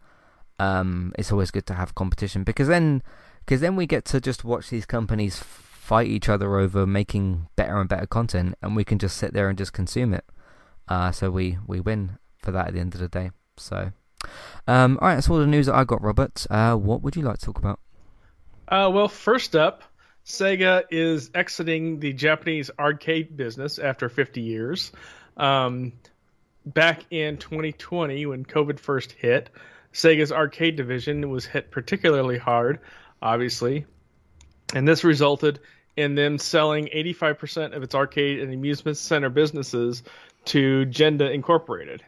it's always good to have competition, because then we get to just watch these companies fight each other over making better and better content, and we can just sit there and just consume it. So we win for that at the end of the day. So all right, that's all the news that I got, Robert. What would you like to talk about? Well, first up, Sega is exiting the Japanese arcade business after 50 years. Back in 2020, when COVID first hit, Sega's arcade division was hit particularly hard, obviously, and this resulted in them selling 85% of its arcade and amusement center businesses to Genda Incorporated.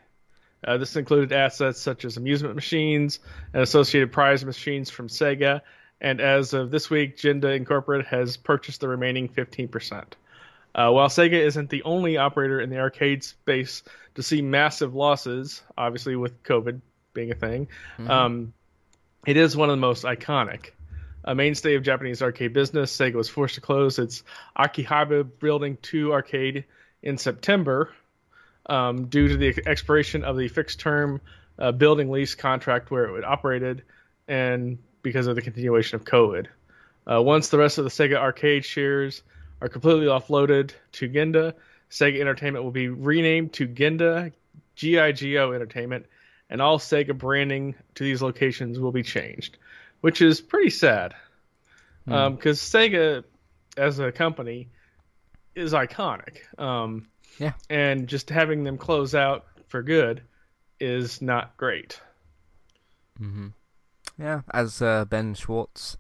This included assets such as amusement machines and associated prize machines from Sega. And as of this week, Genda Incorporated has purchased the remaining 15%. While Sega isn't the only operator in the arcade space to see massive losses, obviously with COVID being a thing, it is one of the most iconic. A mainstay of Japanese arcade business, Sega was forced to close its Akihabara Building 2 arcade in September due to the expiration of the fixed-term building lease contract where it operated, and because of the continuation of COVID. Once the rest of the Sega arcade shares are completely offloaded to Genda, Sega Entertainment will be renamed to Genda G.I.G.O. Entertainment, and all Sega branding to these locations will be changed, which is pretty sad, because Sega, as a company, is iconic. Yeah. And just having them close out for good is not great. Mm-hmm. Yeah, as Ben Schwartz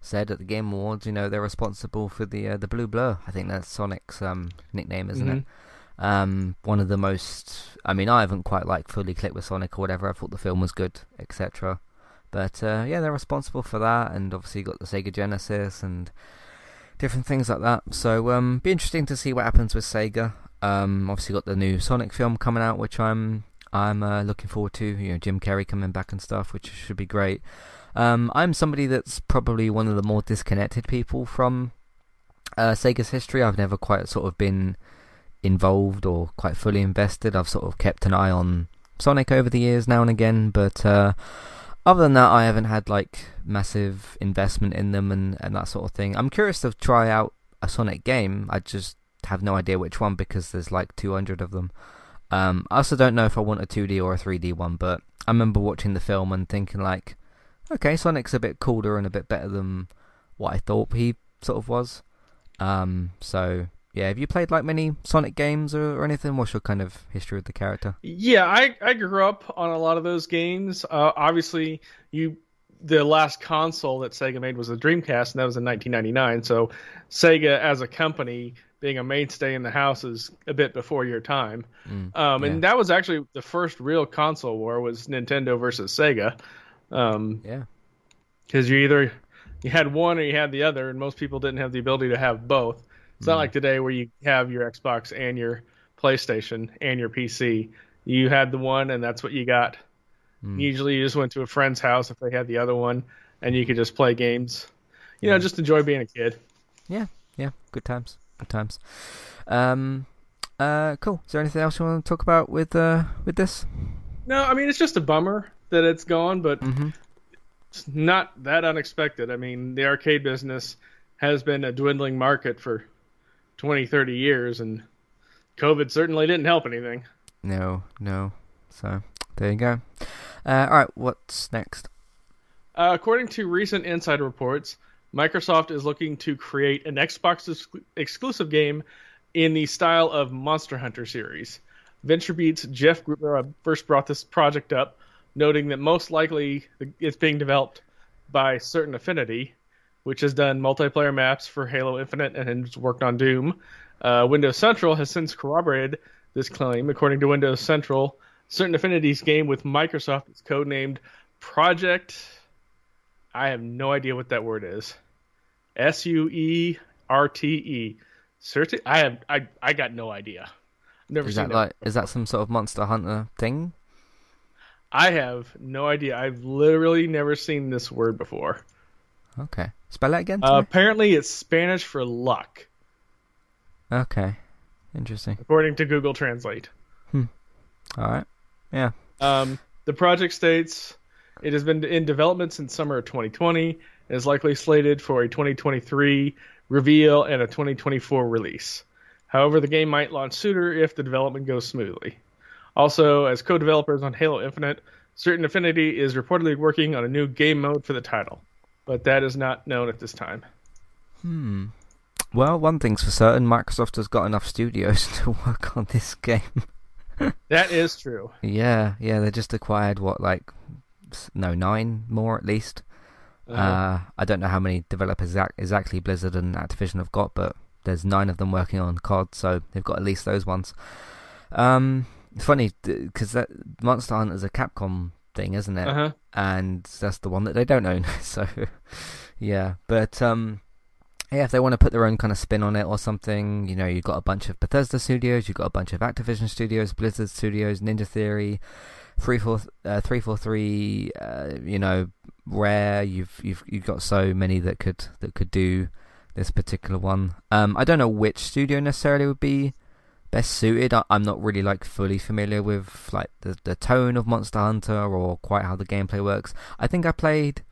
said at the Game Awards, you know, they're responsible for the Blue Blur. I think that's Sonic's nickname, isn't it? One of the most... I mean, I haven't quite, like, fully clicked with Sonic or whatever. I thought the film was good, etc. But, yeah, they're responsible for that, and obviously got the Sega Genesis and different things like that. So, be interesting to see what happens with Sega. Obviously got the new Sonic film coming out, which I'm looking forward to, you know, Jim Carrey coming back and stuff, which should be great. I'm somebody that's probably one of the more disconnected people from Sega's history. I've never quite sort of been involved or quite fully invested. I've sort of kept an eye on Sonic over the years now and again, but other than that, I haven't had, like, massive investment in them and that sort of thing. I'm curious to try out a Sonic game. I just have no idea which one because there's, like, 200 of them. I also don't know if I want a 2D or a 3D one, but I remember watching the film and thinking, like, okay, Sonic's a bit cooler and a bit better than what I thought he sort of was. So, yeah, have you played, like, many Sonic games or anything? What's your kind of history with the character? Yeah, I grew up on a lot of those games. Obviously, the last console that Sega made was the Dreamcast, and that was in 1999, so Sega as a company... being a mainstay in the house is a bit before your time. And that was actually the first real console war was Nintendo versus Sega. Because you had one or you had the other, and most people didn't have the ability to have both. It's not like today where you have your Xbox and your PlayStation and your PC. You had the one, and that's what you got. Usually you just went to a friend's house if they had the other one, and you could just play games. You know, just enjoy being a kid. Yeah, good times. Cool. Is there anything else you want to talk about with this? No, I mean, it's just a bummer that it's gone, but it's not that unexpected. I mean, the arcade business has been a dwindling market for 20, 30 years, and COVID certainly didn't help anything. No. So, there you go. All right, what's next? According to recent insider reports, Microsoft is looking to create an Xbox exclusive game in the style of Monster Hunter series. VentureBeat's Jeff Gruber first brought this project up, noting that most likely it's being developed by Certain Affinity, which has done multiplayer maps for Halo Infinite and has worked on Doom. Windows Central has since corroborated this claim. According to Windows Central, Certain Affinity's game with Microsoft is codenamed Project... I have no idea what that word is. SUERTE. I got no idea. I've never seen that. Like, is that some sort of Monster Hunter thing? I have no idea. I've literally never seen this word before. Okay. Spell that again. Apparently it's Spanish for luck. Okay. Interesting. According to Google Translate. All right. Yeah. The project states it has been in development since summer of 2020 and is likely slated for a 2023 reveal and a 2024 release. However, the game might launch sooner if the development goes smoothly. Also, as co-developers on Halo Infinite, Certain Affinity is reportedly working on a new game mode for the title, but that is not known at this time. Well, one thing's for certain, Microsoft has got enough studios to work on this game. That is true. Yeah, they just acquired, 9 more at least. I don't know how many developers exactly Blizzard and Activision have got, but there's 9 of them working on COD, so they've got at least those ones. Funny because that Monster Hunter is a Capcom thing, isn't it? And that's the one that they don't own. So yeah, but if they want to put their own kind of spin on it or something, you know, you've got a bunch of Bethesda studios, you've got a bunch of Activision studios, Blizzard studios, Ninja Theory, 343, you know, Rare. You've got so many that could do this particular one. I don't know which studio necessarily would be best suited. I'm not really fully familiar with the tone of Monster Hunter or quite how the gameplay works. I think I played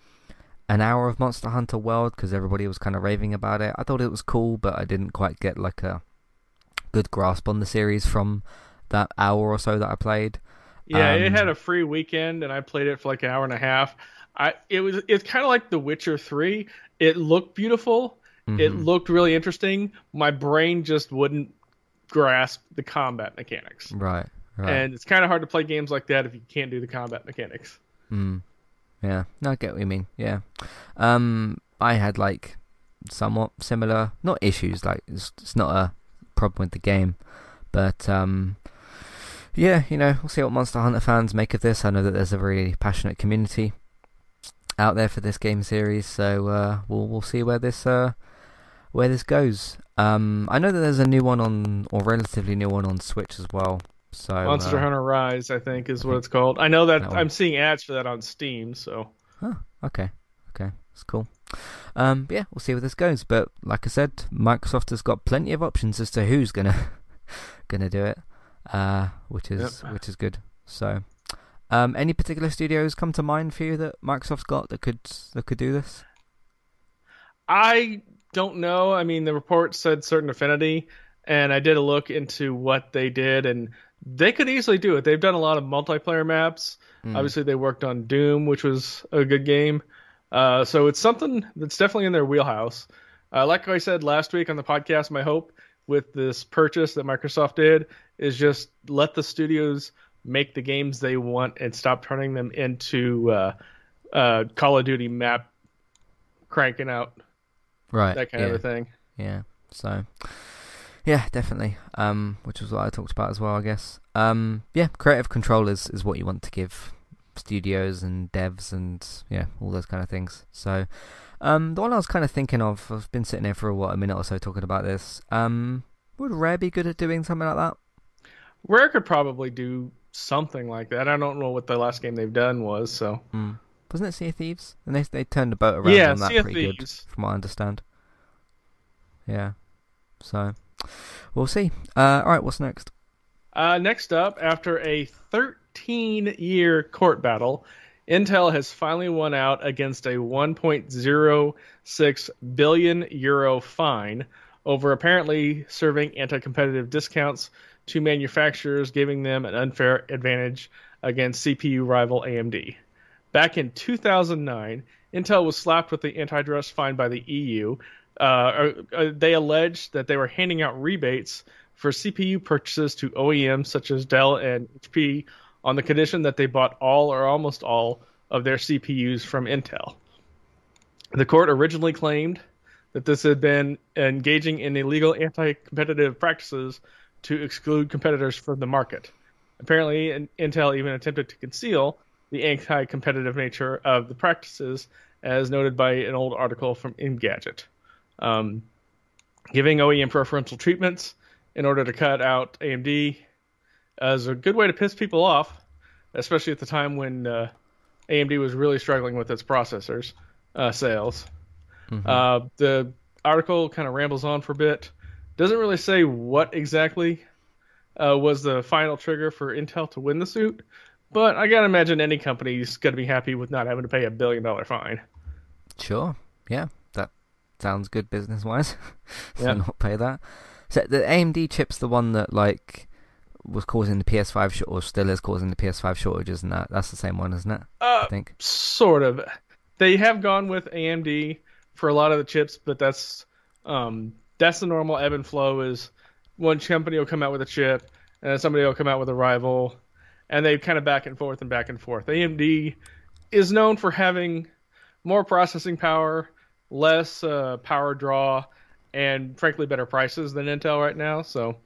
an hour of Monster Hunter World because everybody was kind of raving about it. I thought it was cool, but I didn't quite get a good grasp on the series from that hour or so that I played. Yeah, it had a free weekend, and I played it for an hour and a half. It's kind of like The Witcher 3. It looked beautiful, Mm-hmm. It looked really interesting. My brain just wouldn't grasp the combat mechanics. Right. Right. And it's kind of hard to play games like that if you can't do the combat mechanics. Mm. Yeah. No, I get what you mean. Yeah. I had like somewhat similar, not issues, like it's not a problem with the game, but yeah, you know, we'll see what Monster Hunter fans make of this. I know that there's a really passionate community out there for this game series, so we'll see where this goes. I know that there's a new one on, or relatively new one on Switch as well. So Monster Hunter Rise, I think, is what it's called. I know that I'm seeing ads for that on Steam. So, okay, that's cool. But yeah, we'll see where this goes. But like I said, Microsoft has got plenty of options as to who's gonna do it, which is good. So, any particular studios come to mind for you that Microsoft's got that could do this? I don't know. I mean, the report said Certain Affinity. And I did a look into what they did, and they could easily do it. They've done a lot of multiplayer maps. Mm. Obviously, they worked on Doom, which was a good game. So it's something that's definitely in their wheelhouse. Like I said last week on the podcast, my hope with this purchase that Microsoft did is just let the studios make the games they want and stop turning them into Call of Duty map cranking out. Right. That kind of a thing. Yeah, so... Yeah, definitely. Which was what I talked about as well, I guess. Yeah, creative control is what you want to give studios and devs and yeah, all those kind of things. So, the one I was kind of thinking of, I've been sitting here for a minute or so talking about this. Would Rare be good at doing something like that? Rare could probably do something like that. I don't know what the last game they've done was. So, wasn't it Sea of Thieves? And they turned the boat around on that pretty good, from what I understand. Yeah. So. We'll see. Alright, what's next? Next up, after a 13-year court battle, Intel has finally won out against a 1.06 billion euro fine over apparently serving anti-competitive discounts to manufacturers, giving them an unfair advantage against CPU rival AMD. Back in 2009, Intel was slapped with the antitrust fine by the EU. They alleged that they were handing out rebates for CPU purchases to OEMs such as Dell and HP on the condition that they bought all or almost all of their CPUs from Intel. The court originally claimed that this had been engaging in illegal anti-competitive practices to exclude competitors from the market. Apparently, Intel even attempted to conceal the anti-competitive nature of the practices, as noted by an old article from Engadget. Giving OEM preferential treatments in order to cut out AMD is a good way to piss people off, especially at the time when AMD was really struggling with its processors sales. Mm-hmm. The article kind of rambles on for a bit. Doesn't really say what exactly was the final trigger for Intel to win the suit, but I gotta imagine any company's gonna be happy with not having to pay a $1 billion fine. Sure. Yeah. Sounds good business-wise. So yep. Not pay that. So the AMD chip's the one that like was causing the PS5 or still is causing the PS5 shortages, and that's the same one, isn't it? I think sort of. They have gone with AMD for a lot of the chips, but that's the normal ebb and flow. Is one company will come out with a chip, and then somebody will come out with a rival, and they kind of back and forth and back and forth. AMD is known for having more processing power, less power draw, and frankly better prices than Intel right now. So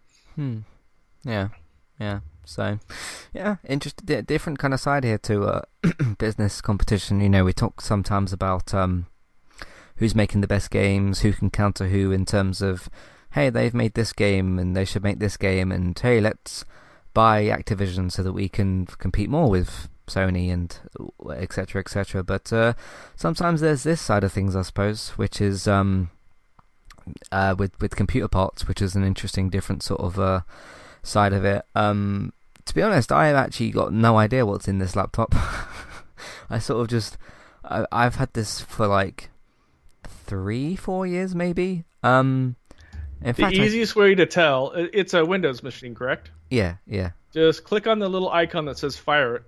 interesting, different kind of side here to business competition. You know, we talk sometimes about who's making the best games, who can counter who in terms of, hey, they've made this game and they should make this game, and hey, let's buy Activision so that we can compete more with Sony and etc. But sometimes there's this side of things, I suppose, which is with computer parts, which is an interesting different sort of side of it. To be honest, I have actually got no idea what's in this laptop. I sort of just I've had this for like 3-4 years maybe. In fact, the easiest way to tell, it's a Windows machine, correct? Yeah. Just click on the little icon that says File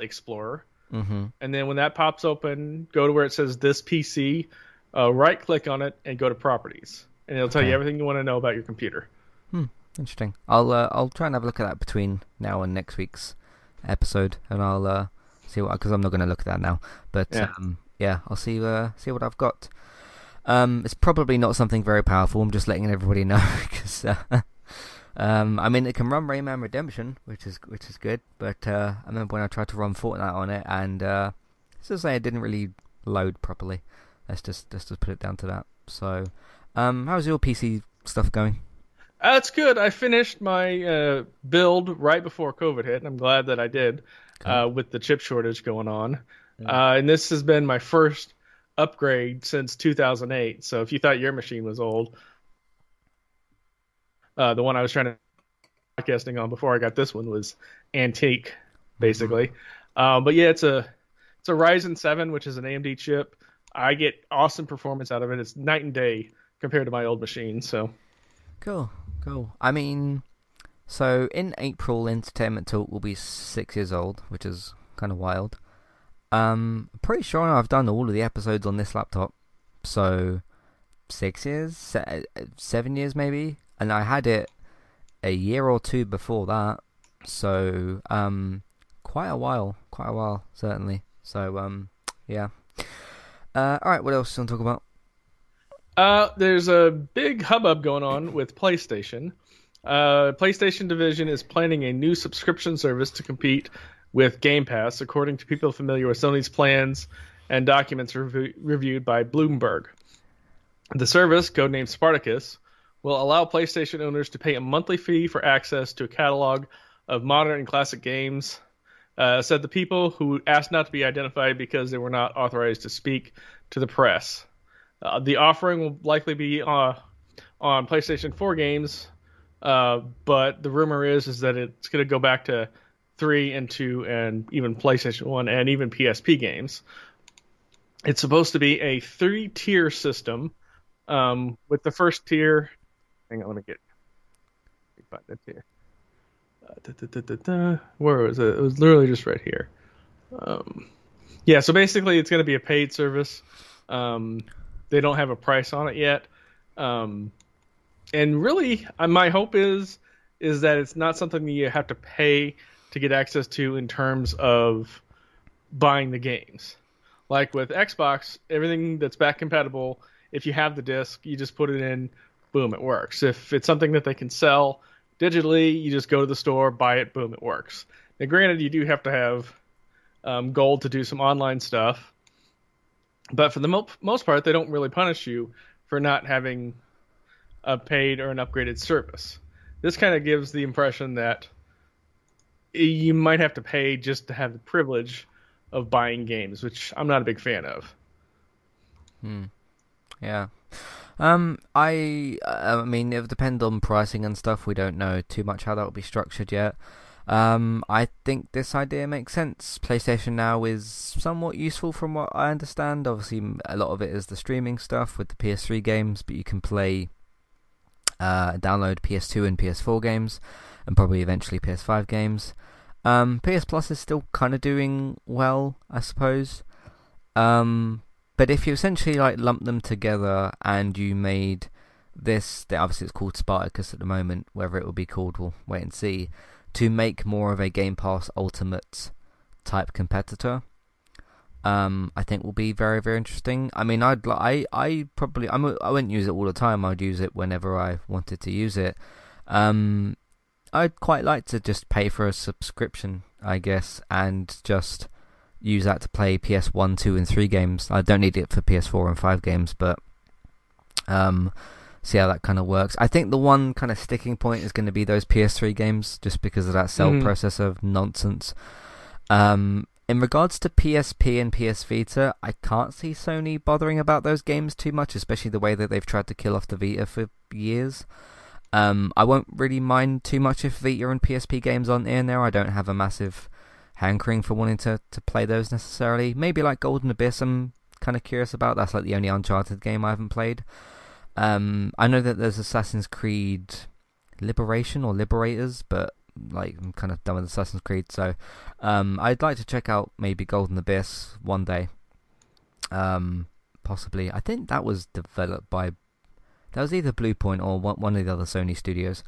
Explorer, mm-hmm. and then when that pops open, go to where it says This PC, right click on it and go to properties, and it'll tell you everything you want to know about your computer. Interesting. I'll try and have a look at that between now and next week's episode, and I'll see what, because I'm not going to look at that now. But yeah, I'll see what I've got. It's probably not something very powerful. I'm just letting everybody know because I mean, it can run Rayman Redemption, which is good. But I remember when I tried to run Fortnite on it, and still say it didn't really load properly. Let's just put it down to that. So, how's your PC stuff going? That's good. I finished my build right before COVID hit, and I'm glad that I did. Okay. With the chip shortage going on, and this has been my first upgrade since 2008. So if you thought your machine was old, the one I was trying to podcasting on before I got this one was antique, basically. But yeah, it's a Ryzen 7, which is an AMD chip. I get awesome performance out of it. It's night and day compared to my old machine. So cool. I mean, so in April, Entertainment Talk will be 6 years old, which is kind of wild. I'm pretty sure I've done all of the episodes on this laptop. So 6 years, 7 years maybe. And I had it a year or two before that. So quite a while, certainly. So yeah. All right, what else do you want to talk about? There's a big hubbub going on with PlayStation. PlayStation Division is planning a new subscription service to compete with Game Pass, according to people familiar with Sony's plans and documents reviewed by Bloomberg. The service, codenamed Spartacus, will allow PlayStation owners to pay a monthly fee for access to a catalog of modern and classic games. Said the people who asked not to be identified because they were not authorized to speak to the press. The offering will likely be on PlayStation 4 games, but the rumor is that it's going to go back to 3 and 2 and even PlayStation 1 and even PSP games. It's supposed to be a three-tier system, with the first tier... Hang on, let me get... Button here. Where was it? It was literally just right here. Yeah, so basically it's going to be a paid service. They don't have a price on it yet. And really, my hope is that it's not something that you have to pay to get access to in terms of buying the games. Like with Xbox, everything that's back compatible, if you have the disc, you just put it in, boom, it works. If it's something that they can sell digitally, you just go to the store, buy it, boom, it works. Now, granted, you do have to have gold to do some online stuff, but for the most part, they don't really punish you for not having a paid or an upgraded service. This kind of gives the impression that you might have to pay just to have the privilege of buying games, which I'm not a big fan of. Yeah. I mean, it'll depend on pricing and stuff. We don't know too much how that will be structured yet. I think this idea makes sense. PlayStation Now is somewhat useful from what I understand. Obviously, a lot of it is the streaming stuff with the PS3 games, but you can play, download PS2 and PS4 games, and probably eventually PS5 games. PS Plus is still kind of doing well, I suppose. But if you essentially like lump them together and you made this, obviously it's called Spartacus at the moment, whether it will be called, we'll wait and see, to make more of a Game Pass Ultimate type competitor, I think will be very, very interesting. I mean, I wouldn't use it all the time. I'd use it whenever I wanted to use it. I'd quite like to just pay for a subscription, I guess, and just use that to play PS1, 2, and 3 games. I don't need it for PS4 and 5 games, but see how that kind of works. I think the one kind of sticking point is going to be those PS3 games, just because of that sell process of nonsense. In regards to PSP and PS Vita, I can't see Sony bothering about those games too much, especially the way that they've tried to kill off the Vita for years. I won't really mind too much if Vita and PSP games aren't in there. I don't have a massive hankering for wanting to play those necessarily. Maybe like Golden Abyss I'm kind of curious about. That's like the only Uncharted game I haven't played. I know that there's Assassin's Creed Liberation or Liberators, but like I'm kind of done with Assassin's Creed, so I'd like to check out maybe Golden Abyss one day. possibly. I think that was developed by... That was either Bluepoint or one of the other Sony studios.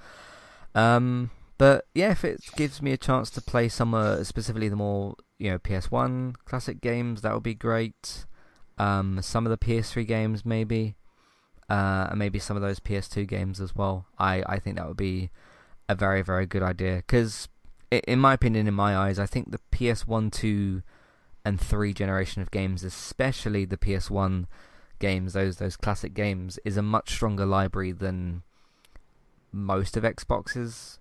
But yeah, if it gives me a chance to play some, specifically the more, PS1 classic games, that would be great. Some of the PS3 games maybe, and maybe some of those PS2 games as well. I think that would be a very, very good idea, because in my opinion, in my eyes, I think the PS1, 2 and 3 generation of games, especially the PS1 games, those classic games, is a much stronger library than most of Xbox's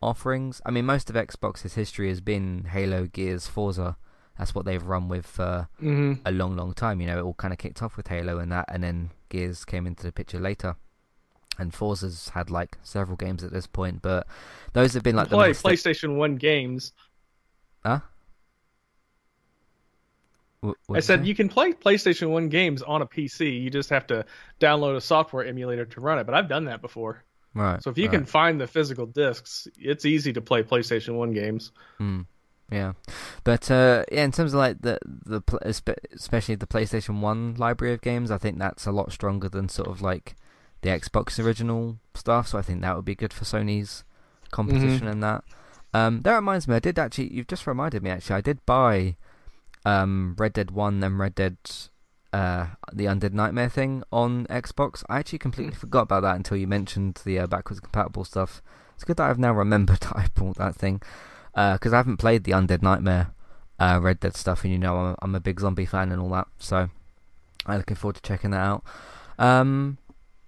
offerings. I mean, most of Xbox's history has been Halo, Gears, Forza. That's what they've run with for a long, long time. It all kind of kicked off with Halo and that, and then Gears came into the picture later. And Forza's had, several games at this point, but those have been, the PlayStation 1 games. Huh? I said you can play PlayStation 1 games on a PC. You just have to download a software emulator to run it, but I've done that before. Right. So if you can find the physical discs, it's easy to play PlayStation 1 games. Mm. Yeah, but in terms of the especially the PlayStation 1 library of games, I think that's a lot stronger than sort of the Xbox original stuff. So I think that would be good for Sony's competition and that. That reminds me, I did actually. You've just reminded me actually. I did buy Red Dead 1 and Red Dead the Undead Nightmare thing on Xbox. I actually completely forgot about that until you mentioned the backwards compatible stuff. It's good that I've now remembered that I bought that thing. Because I haven't played the Undead Nightmare Red Dead stuff, and I'm a big zombie fan and all that, so I'm looking forward to checking that out.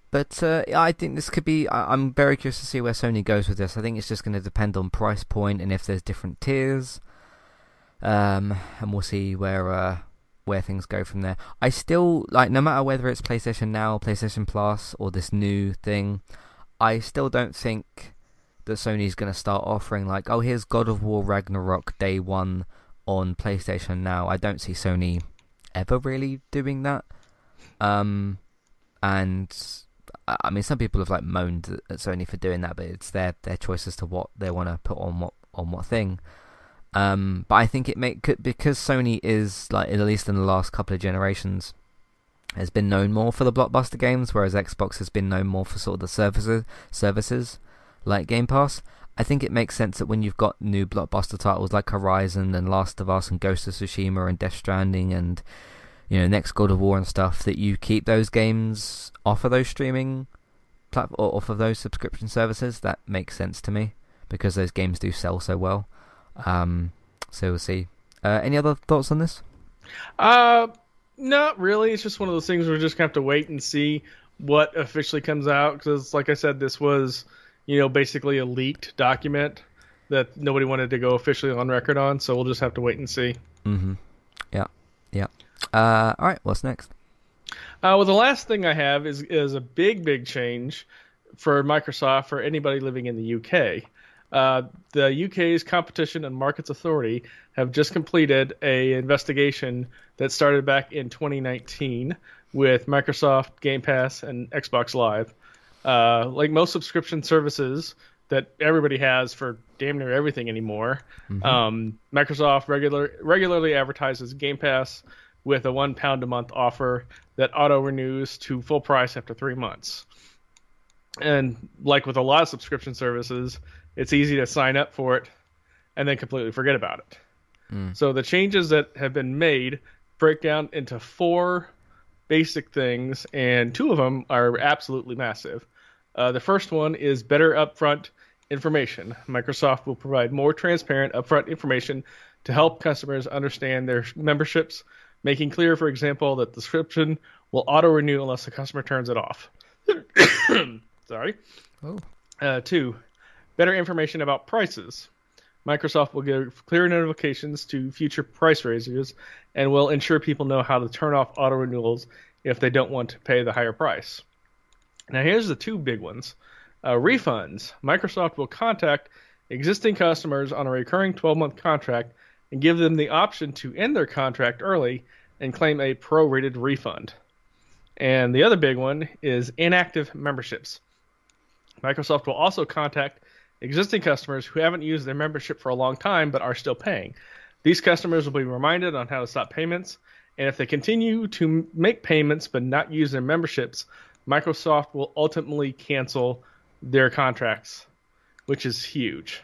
But I think this could be... I'm very curious to see where Sony goes with this. I think it's just going to depend on price point and if there's different tiers, and we'll see where things go from there. I still, no matter whether it's PlayStation Now, PlayStation Plus, or this new thing, I still don't think that Sony's going to start offering here's God of War Ragnarok Day 1 on PlayStation Now. I don't see Sony ever really doing that. And I mean, some people have moaned at Sony for doing that, but it's their choice as to what they want to put on what thing. But I think because Sony is at least in the last couple of generations has been known more for the blockbuster games, whereas Xbox has been known more for sort of the services. Like Game Pass, I think it makes sense that when you've got new blockbuster titles like Horizon and Last of Us and Ghost of Tsushima and Death Stranding and next God of War and stuff, that you keep those games off of those streaming platforms, off of those subscription services. That makes sense to me because those games do sell so well. So we'll see. Any other thoughts on this? Not really. It's just one of those things we're just gonna have to wait and see what officially comes out, because, like I said, this was, basically a leaked document that nobody wanted to go officially on record on, so we'll just have to wait and see. Mm-hmm. Yeah. All right, what's next? Well, the last thing I have is a big change for Microsoft for anybody living in the UK. The UK's Competition and Markets Authority have just completed an investigation that started back in 2019 with Microsoft, Game Pass, and Xbox Live. Most subscription services that everybody has for damn near everything anymore, Microsoft regularly advertises Game Pass with a £1 a month offer that auto-renews to full price after 3 months. And like with a lot of subscription services, it's easy to sign up for it and then completely forget about it. Mm. So the changes that have been made break down into 4 basic things, and 2 of them are absolutely massive. The first one is better upfront information. Microsoft will provide more transparent upfront information to help customers understand their memberships, making clear, for example, that the subscription will auto-renew unless the customer turns it off. Sorry. Oh. 2, better information about prices. Microsoft will give clear notifications to future price raises and will ensure people know how to turn off auto-renewals if they don't want to pay the higher price. Now, here's the 2 big ones. Refunds. Microsoft will contact existing customers on a recurring 12-month contract and give them the option to end their contract early and claim a prorated refund. And the other big one is inactive memberships. Microsoft will also contact existing customers who haven't used their membership for a long time but are still paying. These customers will be reminded on how to stop payments and if they continue to make payments but not use their memberships, Microsoft will ultimately cancel their contracts, which is huge.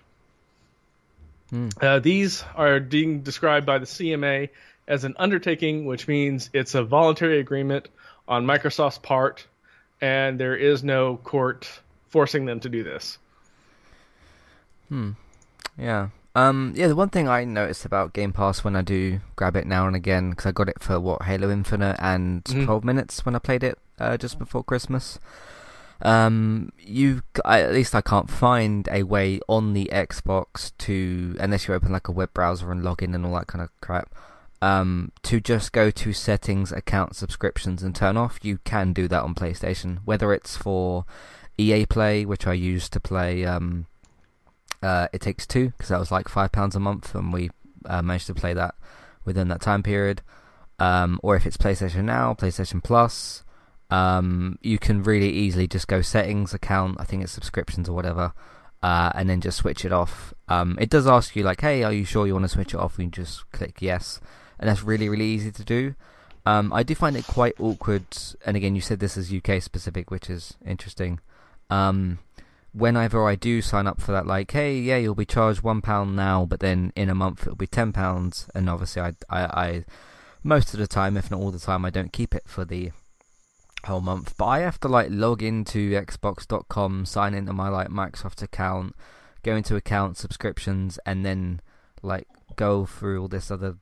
These are being described by the CMA as an undertaking, which means it's a voluntary agreement on Microsoft's part, and there is no court forcing them to do this. Yeah, the one thing I noticed about Game Pass when I do grab it now and again, because I got it for, Halo Infinite and 12 minutes when I played it just before Christmas. At least I can't find a way on the Xbox to, unless you open like a web browser and log in and all that kind of crap, to just go to settings, account, subscriptions and turn off. You can do that on PlayStation, whether it's for EA Play, which I use to play It Takes Two, because that was like £5 a month and we managed to play that within that time period, or if it's PlayStation Now, PlayStation Plus. You can really easily just go settings, account, I think it's subscriptions or whatever, and then just switch it off. It does ask you, like, hey, are you sure you want to switch it off? And you just click yes. And that's really, really easy to do. I do find it quite awkward. And again, you said this is UK specific, which is interesting. Whenever I do sign up for that, like, hey, yeah, you'll be charged £1 now, but then in a month it'll be £10. And obviously, I most of the time, if not all the time, I don't keep it for the whole month, but I have to like log into xbox.com, sign into my like Microsoft account, go into account subscriptions, and then like go through all this other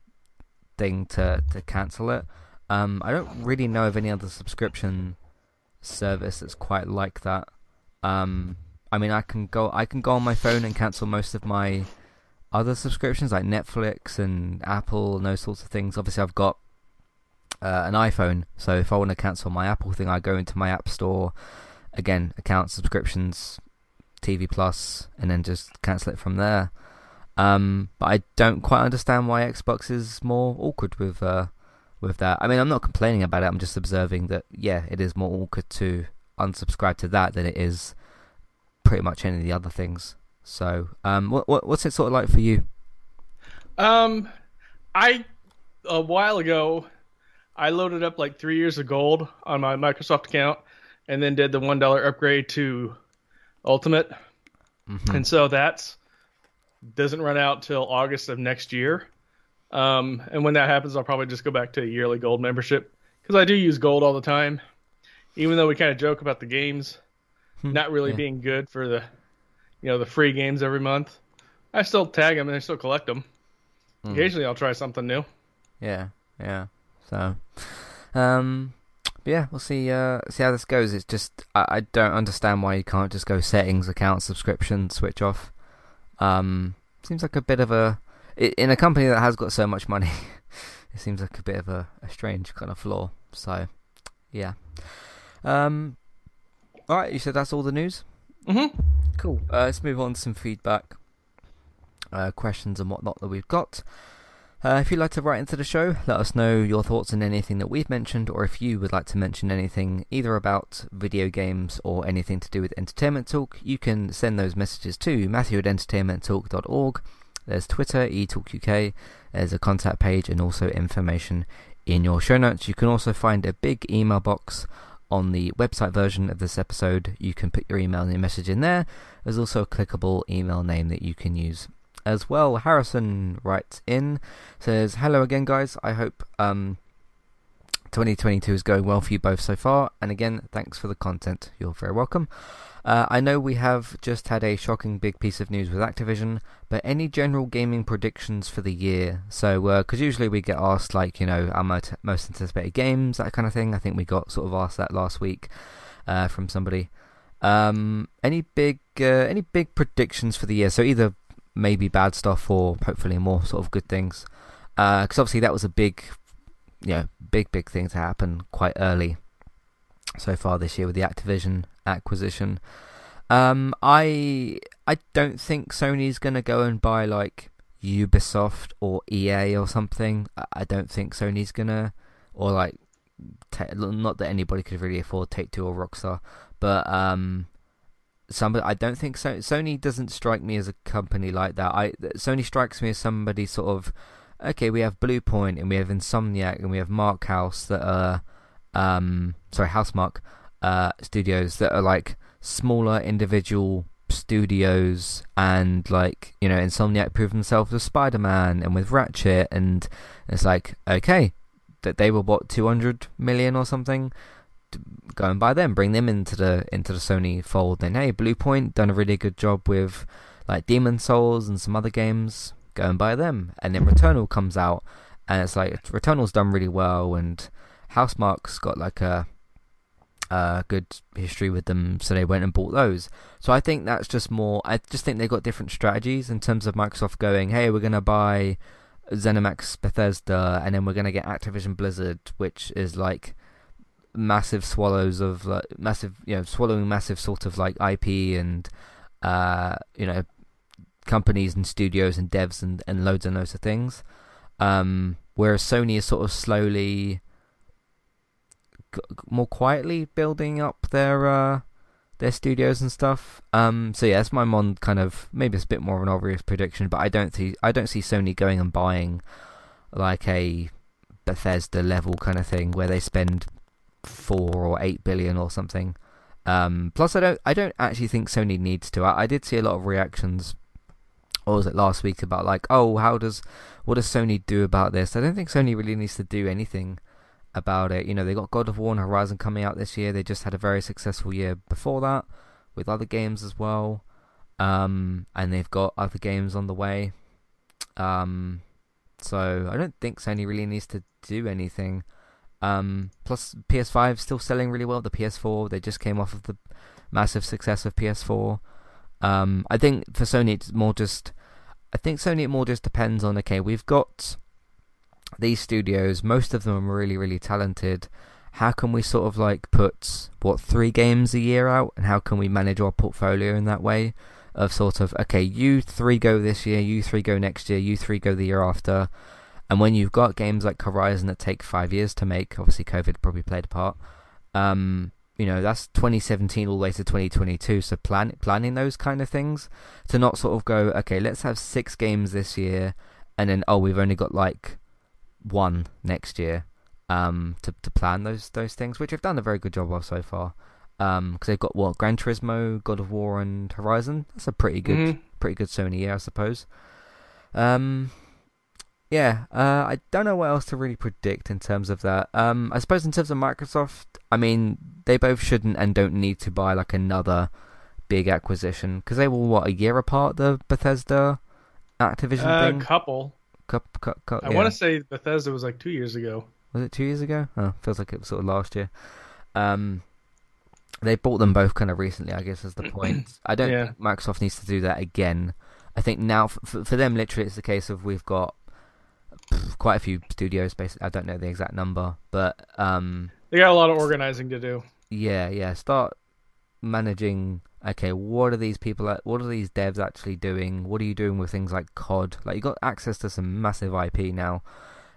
thing to cancel it. I don't really know of any other subscription service that's quite like that. I mean, I can go on my phone and cancel most of my other subscriptions like Netflix and Apple and those sorts of things. Obviously I've got an iPhone, so if I want to cancel my Apple thing, I go into my App Store, again, account, subscriptions, TV Plus, and then just cancel it from there. But I don't quite understand why Xbox is more awkward with that. I mean, I'm not complaining about it, I'm just observing that, yeah, it is more awkward to unsubscribe to that than it is pretty much any of the other things. So, what's it sort of like for you? I, a while ago, I loaded up like 3 years of gold on my Microsoft account and then did the $1 upgrade to Ultimate. And so that doesn't run out till August of next year. And when that happens, I'll probably just go back to a yearly gold membership, because I do use gold all the time, even though we kind of joke about the games not really being good for the, the free games every month. I still tag them and I still collect them. Occasionally I'll try something new. Yeah. So, yeah, we'll see how this goes. It's just, I don't understand why you can't just go settings, account, subscription, switch off. Seems like a bit of a, in a company that has got so much money, it seems like a bit of a strange kind of flaw. So, yeah. All right, you said that's all the news? Cool. Let's move on to some feedback, questions and whatnot that we've got. If you'd like to write into the show, let us know your thoughts on anything that we've mentioned, or if you would like to mention anything either about video games or anything to do with Entertainment Talk, you can send those messages to matthew@entertainmenttalk.org. There's Twitter, eTalkUK, there's a contact page and also information in your show notes. You can also find a big email box on the website version of this episode. You can put your email and your message in there. There's also a clickable email name that you can use as well. Harrison writes in, says, hello again guys, I hope 2022 is going well for you both so far, and again, thanks for the content. You're very welcome. I know we have just had a shocking big piece of news with Activision, but any general gaming predictions for the year? So, because usually we get asked, like, our most anticipated games, that kind of thing. I think we got sort of asked that last week from somebody. Any big predictions for the year? So either maybe bad stuff or hopefully more sort of good things, because obviously that was a big thing to happen quite early so far this year with the Activision acquisition. I don't think Sony's gonna go and buy like Ubisoft or EA or something. I don't think Sony's gonna, or like not that anybody could really afford Take-Two or Rockstar, but I don't think so. Sony doesn't strike me as a company like that. Sony strikes me as somebody sort of okay, we have Bluepoint and we have Insomniac and we have Mark House that are, Housemarque studios that are like smaller individual studios, and like, you know, Insomniac proved themselves with Spider-Man and with Ratchet, and it's like, okay, that they were what, 200 million or something, go and buy them, bring them into the Sony fold. Then hey, Bluepoint done a really good job with like Demon's Souls and some other games, go and buy them. And then Returnal comes out and it's like Returnal's done really well, and Housemarque's got like a good history with them, so they went and bought those. So I think that's just more, I just think they got different strategies in terms of Microsoft going, hey, we're going to buy ZeniMax Bethesda and then we're going to get Activision Blizzard, which is like massive swallows of like massive, you know, swallowing massive sort of like IP and you know, companies and studios and devs and loads and loads of things, whereas Sony is sort of slowly, more quietly building up their studios and stuff. So yeah, that's my kind of, maybe it's a bit more of an obvious prediction, but I don't see Sony going and buying like a Bethesda level kind of thing where they spend 4 or 8 billion or something. Plus, I don't actually think Sony needs to. I did see a lot of reactions, or was it last week, about like, oh, what does Sony do about this? I don't think Sony really needs to do anything about it. You know, they got God of War and Horizon coming out this year. They just had a very successful year before that with other games as well, and they've got other games on the way. So I don't think Sony really needs to do anything. Plus, PS5 still selling really well. The PS4, they just came off of the massive success of PS4. I think for Sony it's more just, depends on, okay, we've got these studios, most of them are really, really talented. How can we sort of like put 3 games a year out, and how can we manage our portfolio in that way of sort of, okay, you 3 go this year, you 3 go next year, you 3 go the year after. And when you've got games like Horizon that take 5 years to make, obviously COVID probably played a part. You know, that's 2017 all the way to 2022. So planning those kind of things, to not sort of go, okay, let's have 6 games this year, and then, oh, we've only got like 1 next year, to plan those things, which I've done a very good job of so far, because they've got Gran Turismo, God of War, and Horizon. That's a pretty good Sony year, I suppose. I don't know what else to really predict in terms of that. I suppose in terms of Microsoft, I mean, they both shouldn't and don't need to buy like another big acquisition, because they were a year apart, the Bethesda Activision thing? A couple. I want to say Bethesda was like 2 years ago. Was it 2 years ago? Oh, feels like it was sort of last year. They bought them both kind of recently, I guess, is the point. I don't think Microsoft needs to do that again. I think now for them, literally, it's the case of we've got quite a few studios, basically. I don't know the exact number, but they got a lot of organizing to do. Yeah. Start managing. Okay, what are these people? What are these devs actually doing? What are you doing with things like COD? Like, you got access to some massive IP now,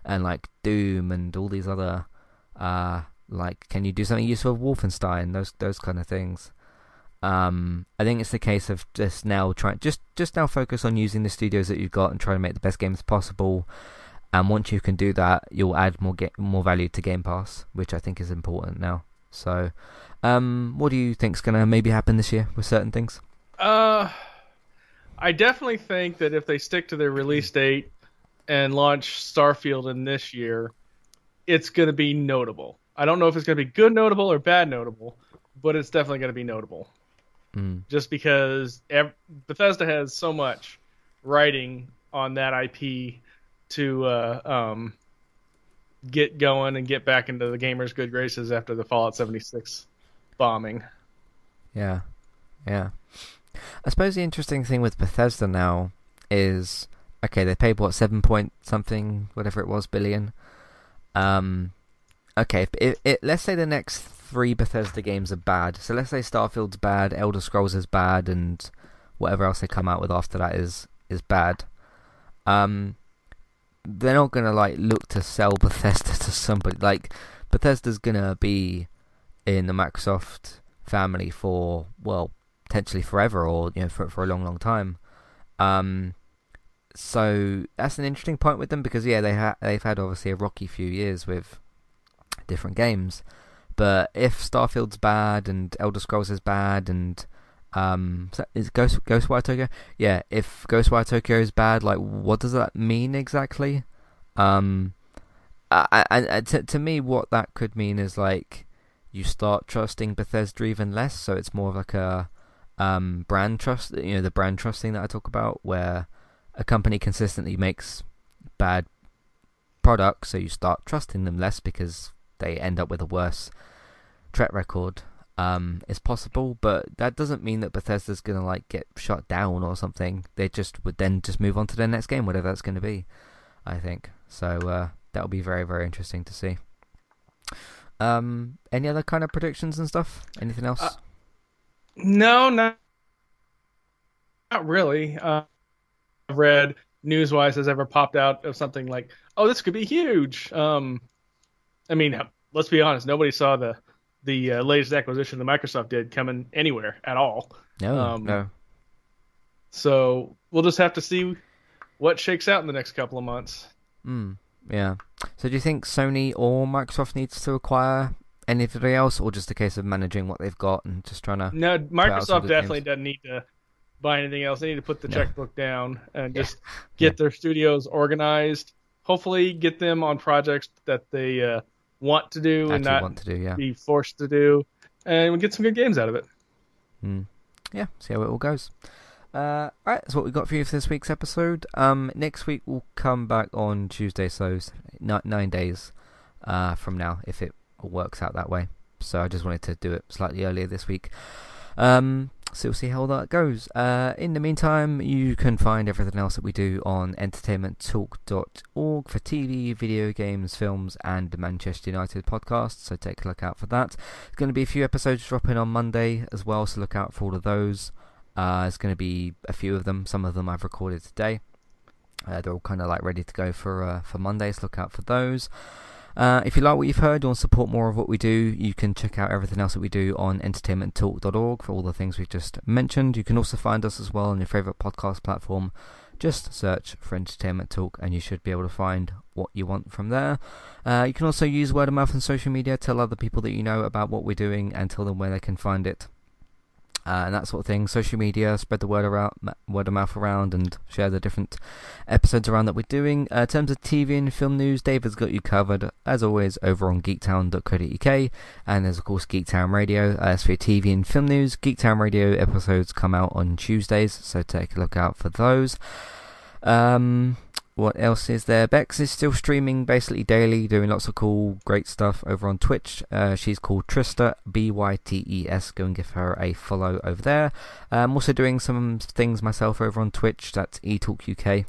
and like Doom and all these other. Can you do something useful with Wolfenstein? Those kind of things. I think it's the case of just now now focus on using the studios that you've got and try to make the best games possible. And once you can do that, you'll add more value to Game Pass, which I think is important now. So, what do you think's going to maybe happen this year with certain things? I definitely think that if they stick to their release date and launch Starfield in this year, it's going to be notable. I don't know if it's going to be good notable or bad notable, but it's definitely going to be notable. Just because Bethesda has so much writing on that IP to get going and get back into the gamers' good graces after the Fallout 76 bombing. Yeah. I suppose the interesting thing with Bethesda now is, okay, they paid, 7 point something, whatever it was, billion. Okay, let's say the next 3 Bethesda games are bad. So let's say Starfield's bad, Elder Scrolls is bad, and whatever else they come out with after that is bad. They're not gonna look to sell Bethesda to somebody. Like, Bethesda's gonna be in the Microsoft family for potentially forever, or for a long, long time. So that's an interesting point with them, because yeah, they've had obviously a rocky few years with different games. But if Starfield's bad and Elder Scrolls is bad and is it Ghostwire Tokyo? Yeah, if Ghostwire Tokyo is bad, like what does that mean exactly? To me, what that could mean is like you start trusting Bethesda even less. So it's more of like a brand trust, you know, the brand trust thing that I talk about, where a company consistently makes bad products, so you start trusting them less because they end up with a worse track record. It's possible, but that doesn't mean that Bethesda's gonna like get shut down or something. They just would then just move on to their next game, whatever that's going to be, I think. So that'll be very, very interesting to see. Any other kind of predictions and stuff? Anything else? No, not really. I've read news-wise has ever popped out of something like, oh, this could be huge. I mean, let's be honest, nobody saw the latest acquisition that Microsoft did coming anywhere at all. No. So we'll just have to see what shakes out in the next couple of months. Yeah. So do you think Sony or Microsoft needs to acquire anybody else, or just a case of managing what they've got and just trying to... No, Microsoft definitely doesn't need to buy anything else. They need to put the checkbook down and just get their studios organized. Hopefully get them on projects that they want to do and not be forced to do. And we'll get some good games out of it. Yeah, see how it all goes. All right, that's what we got for you for this week's episode. Next week we'll come back on Tuesday, so 9 days from now, if it works out that way. So I just wanted to do it slightly earlier this week. So we'll see how that goes. In the meantime, you can find everything else that we do on entertainmenttalk.org for TV, video games, films, and the Manchester United podcast, so take a look out for that. There's going to be a few episodes dropping on Monday as well, so look out for all of those. There's going to be a few of them. Some of them I've recorded today. They're all kind of like ready to go for Monday, so look out for those. If you like what you've heard or support more of what we do, you can check out everything else that we do on entertainmenttalk.org for all the things we've just mentioned. You can also find us as well on your favourite podcast platform. Just search for Entertainment Talk and you should be able to find what you want from there. You can also use word of mouth and social media. Tell other people that you know about what we're doing and tell them where they can find it. And that sort of thing. Social media, spread the word of mouth around and share the different episodes around that we're doing. In terms of TV and film news, David's got you covered, as always, over on geektown.co.uk. And there's, of course, Geektown Radio. As for your TV and film news, Geektown Radio episodes come out on Tuesdays, so take a look out for those. What else is there? Bex is still streaming basically daily, doing lots of cool, great stuff over on Twitch. She's called Trista, B-Y-T-E-S. Go and give her a follow over there. I'm also doing some things myself over on Twitch. That's eTalkUK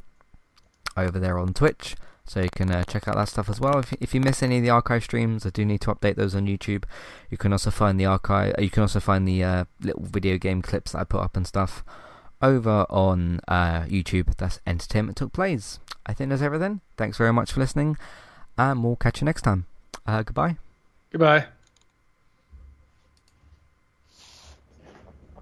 over there on Twitch. So you can check out that stuff as well. If you miss any of the archive streams, I do need to update those on YouTube. You can also find the archive. You can also find the little video game clips that I put up and stuff over on YouTube. That's Entertainment Talk Plays. I think that's everything. Thanks very much for listening, and we'll catch you next time. Goodbye. Goodbye.